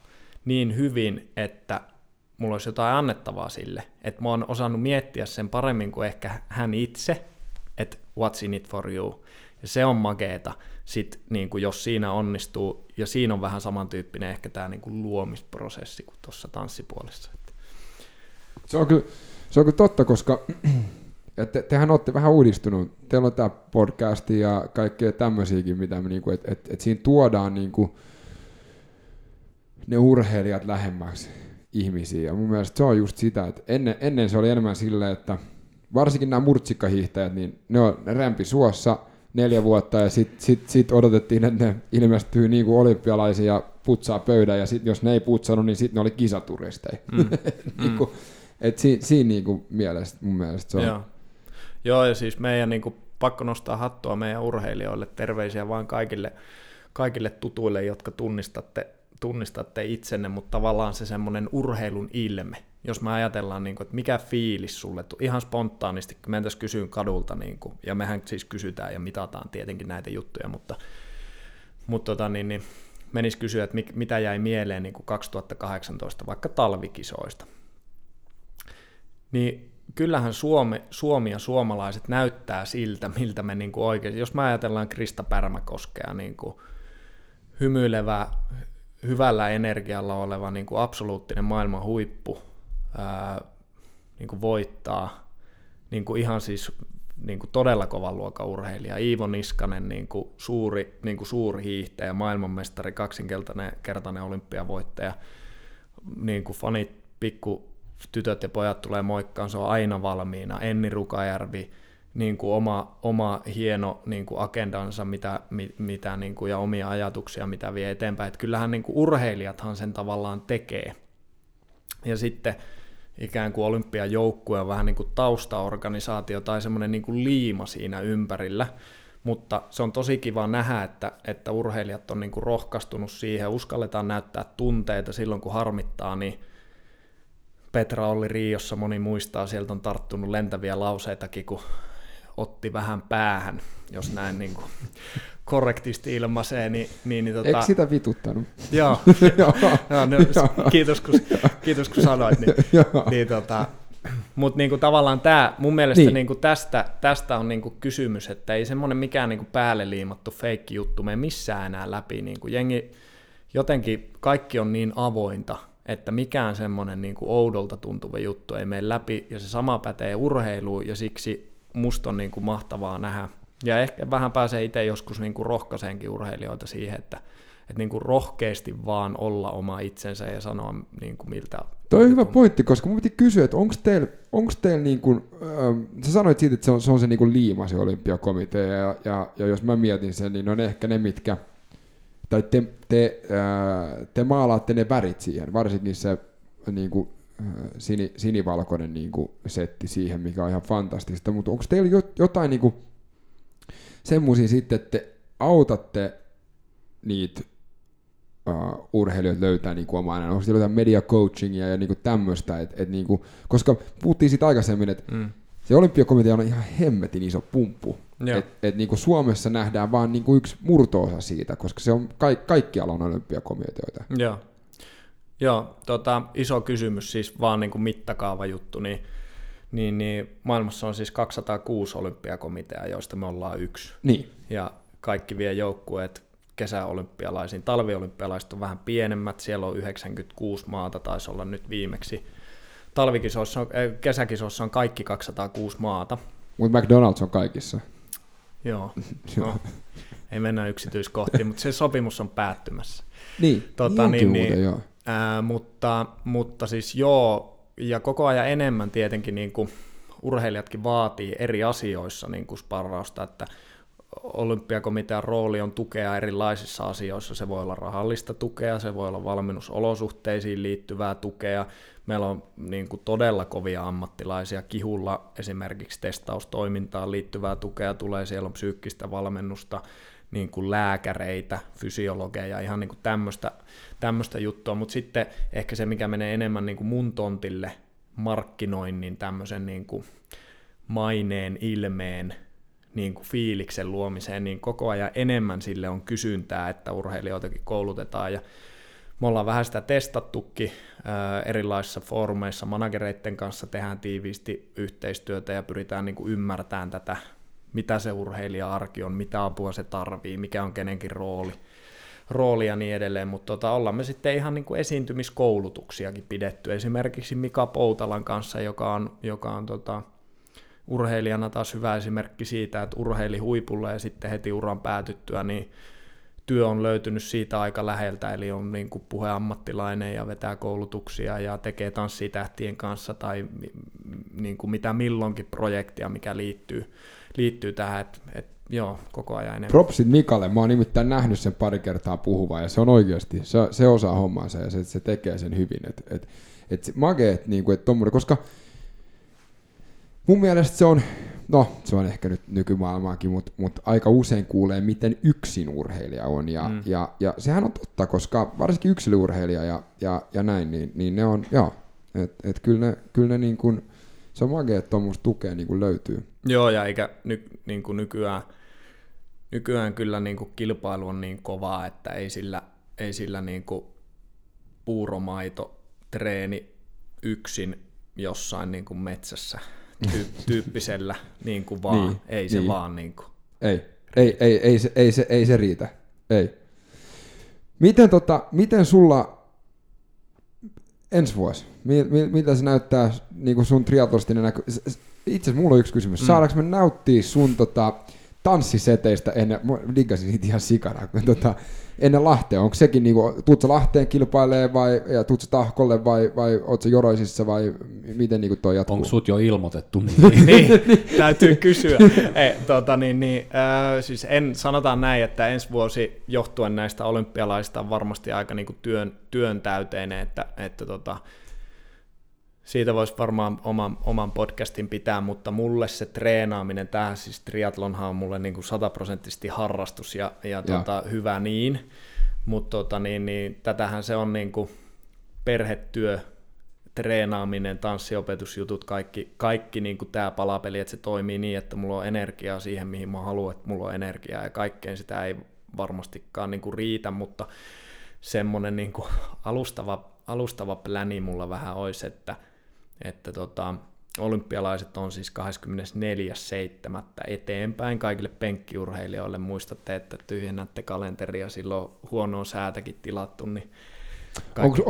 niin hyvin, että mulla olisi jotain annettavaa sille, että mä oon osannut miettiä sen paremmin kuin ehkä hän itse, että what's in it for you, ja se on makeeta, sit, niin kuin jos siinä onnistuu, ja siinä on vähän samantyyppinen ehkä tämä niin kuin luomisprosessi kuin tuossa tanssipuolessa. Se on kyllä totta, koska tehän olette vähän uudistunut, teillä on tämä podcast ja kaikkea tämmöisiäkin, mitä me, niin kuin, että siinä tuodaan niin kuin ne urheilijat lähemmäksi ihmisiä. Ja mun mielestä se on just sitä, että ennen se oli enemmän silleen, että varsinkin nämä murtsikkahiihtäjät, niin ne on rämpi suossa 4 vuotta ja sit odotettiin, että ne ilmestyy niin kuin olympialaisia ja putsaa pöydän ja sit, jos ne ei putsannut, niin sitten ne oli kisaturisteja. Siinä niin mielessä mun mielestä se on. Joo, ja siis meidän niin kuin, pakko nostaa hattua meidän urheilijoille, terveisiä vaan kaikille tutuille, jotka tunnistatte itsenne, mutta tavallaan se semmoinen urheilun ilme. Jos me ajatellaan, niin kuin, että mikä fiilis sulle, ihan spontaanisti, kun mentäisiin kysyyn kadulta, niin kuin, ja mehän siis kysytään ja mitataan tietenkin näitä juttuja, mutta menisi kysyä, että mitä jäi mieleen niin kuin 2018 vaikka talvikisoista. Niin kyllähän Suomi ja suomalaiset näyttää siltä, miltä me niin kuin oikein, jos me ajatellaan Krista Pärmäkoskea, niin kuin hymyilevä, hyvällä energialla oleva niin kuin absoluuttinen maailman huippu niin kuin voittaa niin kuin ihan siis niin kuin todella kovan luokan urheilija, Iivo Niskanen, niin kuin suuri hiihtäjä, maailmanmestari, kaksinkertainen olympiavoittaja, niin kuin fanit, pikku tytöt ja pojat tulee moikkaan, se on aina valmiina, Enni Rukajärvi, niin kuin oma hieno niin kuin agendansa mitä niin kuin, ja omia ajatuksia, mitä vie eteenpäin. Et kyllähän niin kuin urheilijathan sen tavallaan tekee. Ja sitten ikään kuin olympiajoukkue on vähän niin kuin taustaorganisaatio tai semmoinen niin kuin liima siinä ympärillä, mutta se on tosi kiva nähdä, että urheilijat on niin kuin rohkaistunut siihen, uskalletaan näyttää tunteita silloin, kun harmittaa, niin Petra oli Riossa, moni muistaa, sieltä on tarttunut lentäviä lauseitakin, kun otti vähän päähän, jos näin niin kuin korrektisti ilmaisee. Niin, eikö sitä vituttanut? Joo, kiitos kun sanoit. Mutta niinku, tavallaan tämä, mun mielestä niin. Niinku, tästä on niinku, kysymys, että ei semmoinen mikään niinku, päälle liimattu feikki juttu mene missään enää läpi. Niinku, jengi, jotenkin kaikki on niin avointa, että mikään semmoinen niinku, oudolta tuntuva juttu ei mene läpi, ja se sama pätee urheiluun, ja siksi musta on niin kuin mahtavaa nähdä. Ja ehkä vähän pääsee itse joskus niin kuin rohkaiseenkin urheilijoita siihen, että niin kuin rohkeasti vaan olla oma itsensä ja sanoa niin kuin miltä. Toi on hyvä pointti, koska mun piti kysyä, että onko teillä niin kuin, sä sanoit siitä, että se on se niin kuin liima se olympiakomitea, ja jos mä mietin sen, niin on ehkä ne, mitkä, tai te maalaatte ne värit siihen, varsinkin se niin kuin sinivalkoinen niin kuin setti siihen, mikä on ihan fantastista, mutta onko teillä jotain niin kuin semmoisia sitten, että te autatte niitä urheilijoita löytää niin kuin omaa, onko teillä jotain media coachingia ja niin kuin tämmöistä, että niin kuin, koska puhuttiin siitä aikaisemmin, että se olympiakomitea on ihan hemmetin iso pumppu, että niin kuin Suomessa nähdään vaan niin kuin yksi murto-osa siitä, koska se on kaikkialla on olympiakomiteoita. Joo. Joo, iso kysymys, siis vaan niin kuin mittakaava juttu, niin maailmassa on siis 206 olympiakomitea, joista me ollaan yksi. Niin. Ja kaikki vie joukkueet kesäolympialaisiin, talviolympialaiset on vähän pienemmät, siellä on 96 maata, taisi olla nyt viimeksi. Kesäkisoissa on kaikki 206 maata. Mutta McDonald's on kaikissa. Joo, no, ei mennä yksityiskohtiin, mutta se sopimus on päättymässä. Niin, joo. Mutta siis joo, ja koko ajan enemmän tietenkin niin kuin urheilijatkin vaatii eri asioissa niin kuin sparrausta, että olympiakomitean rooli on tukea erilaisissa asioissa, se voi olla rahallista tukea, se voi olla valmennusolosuhteisiin liittyvää tukea, meillä on niin kuin todella kovia ammattilaisia, Kihulla esimerkiksi testaustoimintaan liittyvää tukea tulee, siellä on psyykkistä valmennusta, niin kuin lääkäreitä, fysiologeja, ihan niin kuin tämmöistä juttua, mutta sitten ehkä se, mikä menee enemmän niin kuin mun tontille, markkinoinnin, tämmöisen niin kuin maineen, ilmeen, niin kuin fiiliksen luomiseen, niin koko ajan enemmän sille on kysyntää, että urheilijoitakin koulutetaan, ja me ollaan vähän sitä testattukin erilaisissa foorumeissa, managereiden kanssa tehdään tiiviisti yhteistyötä ja pyritään niin kuin ymmärtämään tätä, mitä se urheilija-arki on, mitä apua se tarvii, mikä on kenenkin rooli ja niin edelleen, mutta ollaan me sitten ihan niin kuin esiintymiskoulutuksiakin pidetty, esimerkiksi Mika Poutalan kanssa, joka on urheilijana taas hyvä esimerkki siitä, että urheili huipulla ja sitten heti uran päätyttyä, niin työ on löytynyt siitä aika läheltä, eli on niin kuin puheammattilainen ja vetää koulutuksia ja tekee tanssitähtien kanssa tai niin kuin mitä milloinkin projektia, mikä liittyy tähän, että joo, koko ajan enemmän. Propsit Mikalle, mä oon nimittäin nähnyt sen pari kertaa puhuvaa, ja se on oikeasti, se osaa hommansa, ja se tekee sen hyvin, että mageet, niin kuin, että tommoinen, koska mun mielestä se on, no se on ehkä nyt nykymaailmaakin, mutta aika usein kuulee, miten yksin urheilija on. Ja sehän on totta, koska varsinkin yksilöurheilija ja näin, niin ne on, joo, että kyllä ne niin kuin, se on magia, että tuommoista tukea niin kuin löytyy. Joo, ja eikä niin kuin nykyään kyllä niin kuin kilpailu on niin kovaa, että ei sillä niin kuin puuromaito treeni yksin jossain niin kuin metsässä tyyppisellä niin kuin vaan niin, ei se niin. Vaan niin kuin. Ei se riitä. Ei. Miten sulla ensi vuosi? Mitä se näyttää niin kuin sun triatlonistinen näkö? Itse asiassa mulla on yksi kysymys. Saadaanko me nauttia sun tanssiseteistä ennen, mä diggasin niitä ihan sikana, ennen Lahtea, onko sekin, niinku, tuutko Lahteen kilpailemaan vai tuutko Tahkolle vai ootko Joroisissa vai miten niinku toi jatkuu? Onko sut jo ilmoitettu? niin, täytyy kysyä. Siis sanotaan näin, että ensi vuosi johtuen näistä olympialaisista on varmasti aika niinku työn täyteinen, että siitä voisi varmaan oman podcastin pitää, mutta mulle se treenaaminen, tämähän siis triathlonhan on mulle niin kuin 100% harrastus ja hyvä niin, mutta tätähän se on niin kuin perhetyö, treenaaminen, tanssiopetusjutut, kaikki niin kuin tämä palapeli, että se toimii niin, että mulla on energiaa siihen, mihin mä haluan, että mulla on energiaa ja kaikkeen sitä ei varmastikaan niin kuin riitä, mutta semmoinen niin kuin alustava pläni mulla vähän olisi, että olympialaiset on siis 24.7. eteenpäin kaikille penkkiurheilijoille. Muistatte, että tyhjennätte kalenteria, silloin huonoa säätäkin tilattu. Niin kaikki...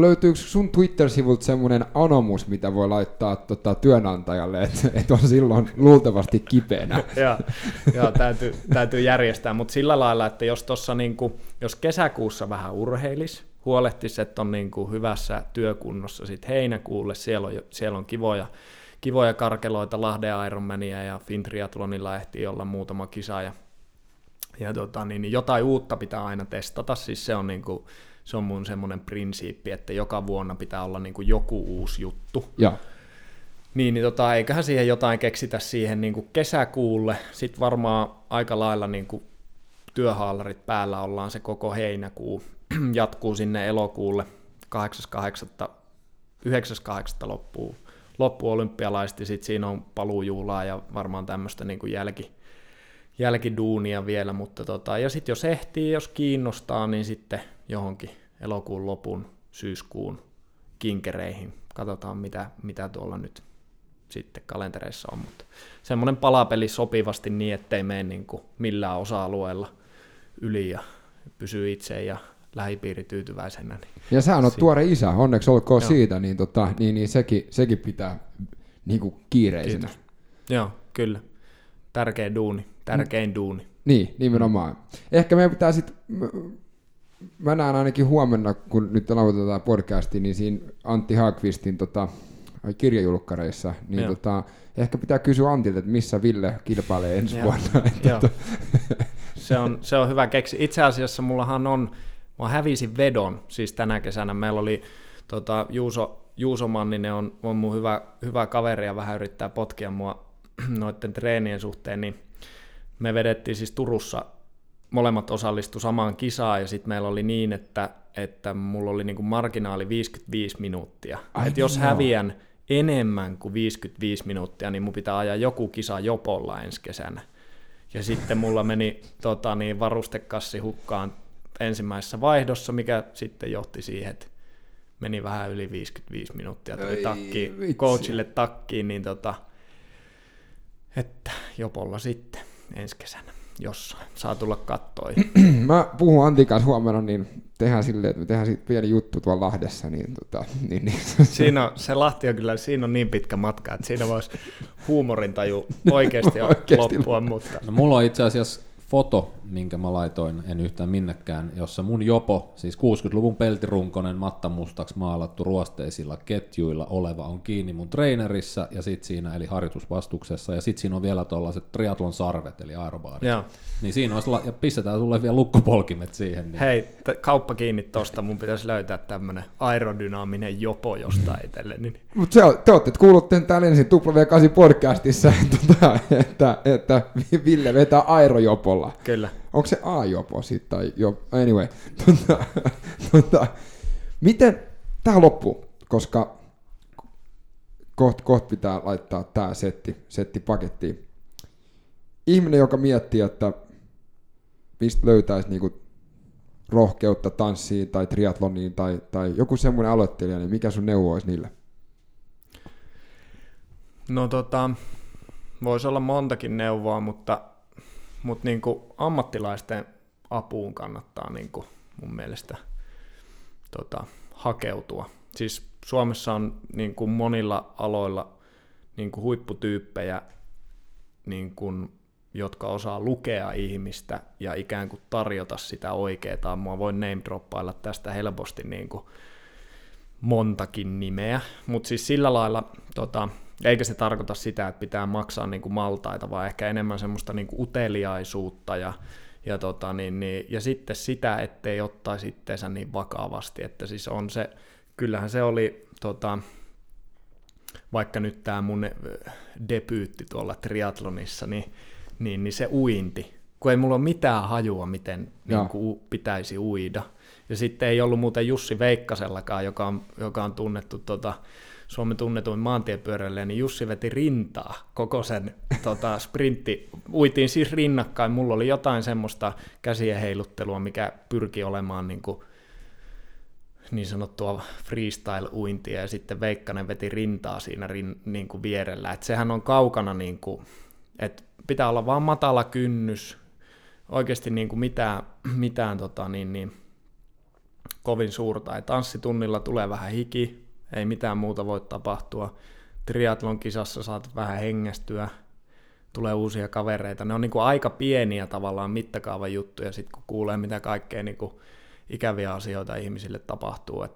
Löytyykö sun Twitter-sivulta semmoinen anomus, mitä voi laittaa työnantajalle, että on silloin luultavasti kipeänä? Joo, täytyy järjestää, mutta sillä lailla, että jos tuossa niinku, jos kesäkuussa vähän urheilisi, huolehtisi, että on niin kuin hyvässä työkunnossa sitten heinäkuulle, siellä on kivoja karkeloita, Lahden Ironmania ja Fintriatlonilla ehtii olla muutama kisa ja jotain uutta pitää aina testata, siis se on, niin kuin, se on mun semmoinen prinsiippi, että joka vuonna pitää olla niin kuin joku uusi juttu. Ja. Niin, eiköhän siihen jotain keksitä siihen niin kuin kesäkuulle, sitten varmaan aika lailla niin kuin työhaalarit päällä ollaan se koko heinäkuu, jatkuu sinne elokuulle, 8.8. 9.8. loppuu olympialaiset ja sitten siinä on paluujuhlaa ja varmaan tämmöistä niin kuin jälkiduunia vielä, mutta ja sitten jos ehtii, jos kiinnostaa, niin sitten johonkin elokuun lopun, syyskuun kinkereihin, katsotaan mitä tuolla nyt sitten kalentereissa on, mutta semmoinen palapeli sopivasti niin, ettei mene niin kuin millään osa-alueella yli ja pysyy itse ja lähipiiri tyytyväisenä. Niin ja sä oot tuore isä, onneksi olkoon siitä, niin sekin pitää niin kuin kiireisenä. Kiitos. Joo, kyllä. Tärkein duuni. Niin, nimenomaan. Ehkä meidän pitää sitten, mä näen ainakin huomenna, kun nyt lautetaan podcastiin, niin siinä Antti Haakvistin kirjajulkkareissa, niin ehkä pitää kysyä Antilta, että missä Ville kilpailee ensi vuonna. Se on hyvä keksi. Itse asiassa mullahan on, mä hävisin vedon siis tänä kesänä. Meillä oli Juuso Manninen on mun hyvä kaveri ja vähän yrittää potkia mua noiden treenien suhteen, niin me vedettiin siis Turussa, molemmat osallistu samaan kisaan ja sitten meillä oli niin, että mulla oli niinku marginaali 55 minuuttia. Että jos häviän enemmän kuin 55 minuuttia, niin mun pitää ajaa joku kisa jopolla ensi kesänä. Ja sitten mulla meni varustekassi hukkaan ensimmäisessä vaihdossa, mikä sitten johti siihen, että meni vähän yli 55 minuuttia. Tuli coachille takkiin, niin että jopolla sitten ensi kesänä jossain. Saa tulla kattoon. Mä puhun Antin kanssa huomenna, niin tehdään silleen, että me tehdään siitä pieni juttu tuolla Lahdessa. Niin. Siinä on, se Lahti on kyllä, siinä on niin pitkä matka, että siinä voisi huumorintaju oikeasti loppua. Mutta... No, mulla on itse asiassa foto minkä mä laitoin, en yhtään minnekään, jossa mun jopo, siis 60-luvun peltirunkonen mattamustaksi maalattu ruosteisilla ketjuilla oleva on kiinni mun treenerissä ja sit siinä, eli harjoitusvastuksessa, ja sit siinä on vielä tollaiset triatlon sarvet, eli aerobaarit. Joo. Niin siinä olisi, ja pistetään sulle vielä lukkupolkimet siihen. Niin. Hei, kauppa kiinni tosta, mun pitäisi löytää tämmönen aerodynaaminen jopo jostain itselle. Niin. Mutta te olette kuullut täällä ensin W8 podcastissa, että Ville vetää aerojopolla. Kyllä. Onko se A-jopo sitten tai jopo? Anyway. Miten tämä loppuu, koska kohta pitää laittaa tämä setti pakettiin. Ihminen, joka miettii, että mistä löytäisi niinku rohkeutta tanssiin tai triatloniin tai joku semmoinen aloittelija, niin mikä sun neuvo olisi niille? No voisi olla montakin neuvoa, mutta niin kuin ammattilaisten apuun kannattaa niin kuin mun mielestä hakeutua. Siis Suomessa on niin kuin monilla aloilla niin kuin huipputyyppejä, niin kuin, jotka osaa lukea ihmistä ja ikään kuin tarjota sitä oikeaa. Mua voi name-droppailla tästä helposti niin kuin montakin nimeä, mutta siis sillä lailla... Eikä se tarkoita sitä, että pitää maksaa niin kuin maltaita, vaan ehkä enemmän semmoista niin kuin uteliaisuutta ja sitten sitä, ettei ottaisi itteensä niin vakavasti. Että siis on se, kyllähän se oli, vaikka nyt tämä mun debyytti tuolla triatlonissa, niin se uinti, kun ei mulla ole mitään hajua, miten niin kuin pitäisi uida. Ja sitten ei ollut muuten Jussi Veikkasellakaan, joka on tunnettu... Suomen tunnetuin maantiepyöräilijä, niin Jussi veti rintaa koko sen sprintti. Uitiin siis rinnakkain. Mulla oli jotain semmoista käsien heiluttelua, mikä pyrki olemaan niin sanottua freestyle-uintia, ja sitten Veikkanen veti rintaa siinä niin kuin vierellä. Et sehän on kaukana, niin kuin, että pitää olla vaan matala kynnys, oikeasti niin kuin mitään kovin suurta. Ja tanssitunnilla tulee vähän hiki. Ei mitään muuta voi tapahtua. Triatlon kisassa saat vähän hengästyä, tulee uusia kavereita. Ne on niin kuin aika pieniä tavallaan mittakaavan juttuja, sitten kun kuulee mitä kaikkea niin kuin ikäviä asioita ihmisille tapahtuu.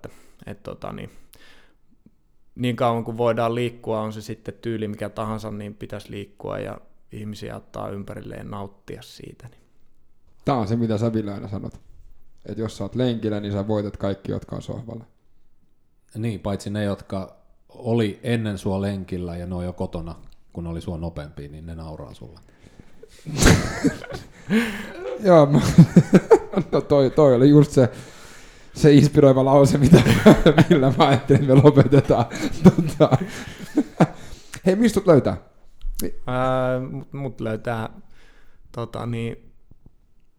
Niin kauan kuin voidaan liikkua, on se sitten tyyli mikä tahansa, niin pitäisi liikkua ja ihmisiä ottaa ympärilleen nauttia siitä. Niin. Tämä on se, mitä sä Ville aina sanot. Että jos sä oot lenkillä, niin sä voitat kaikki, jotka on sohvalla. Niin, paitsi ne, jotka oli ennen sua lenkillä ja ne on jo kotona, kun oli sua nopeampi, niin ne nauraa sulle. Joo, no toi oli just se inspiroiva lause, millä mä ajattelin, että me lopetetaan. Hei, mistä löytää? Mut löytää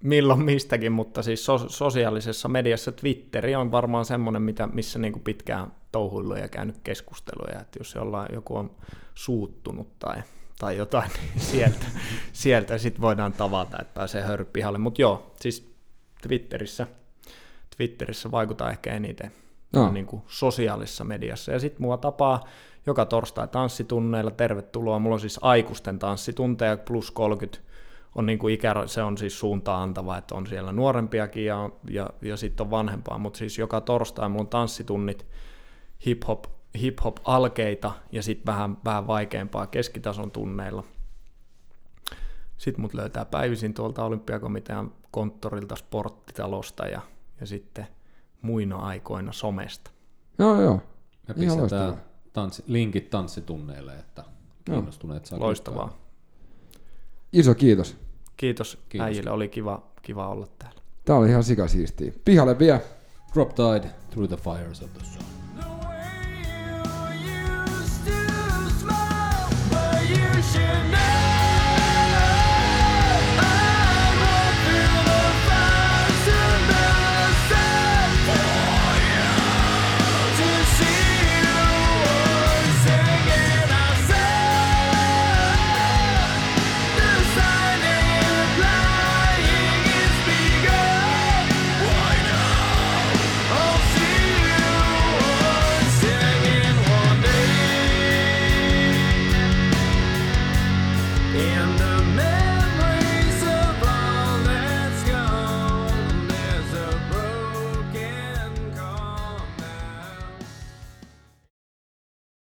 milloin mistäkin, mutta siis sosiaalisessa mediassa Twitteri on varmaan semmoinen, missä niinku pitkään touhuillut ja käynyt keskusteluja, että jos joku on suuttunut tai jotain, niin sieltä sit voidaan tavata, että pääsee hörppihalle. Mutta joo, siis Twitterissä vaikuttaa ehkä eniten niinku sosiaalisessa mediassa. Ja sitten mua tapaa joka torstai tanssitunneilla, tervetuloa. Mulla on siis aikuisten tanssitunteja plus 30. On niin kuin se on siis suuntaan antava, että on siellä nuorempiakin ja sitten on vanhempaa, mutta siis joka torstai mulla on tanssitunnit, hip-hop-alkeita ja sitten vähän vaikeampaa keskitason tunneilla. Sitten mut löytää päivisin tuolta Olympiakomitean konttorilta, sporttitalosta ja sitten muina aikoina somesta. Joo. Ja pistetään linkit tanssitunneille, että kiinnostuneet saa. Loistavaa. Kuttaa. Iso kiitos. Kiitos äijille, oli kiva olla täällä. Tää oli ihan sikasiistiä. Pihalle vie. Drop Tide to the Fires of the Sun.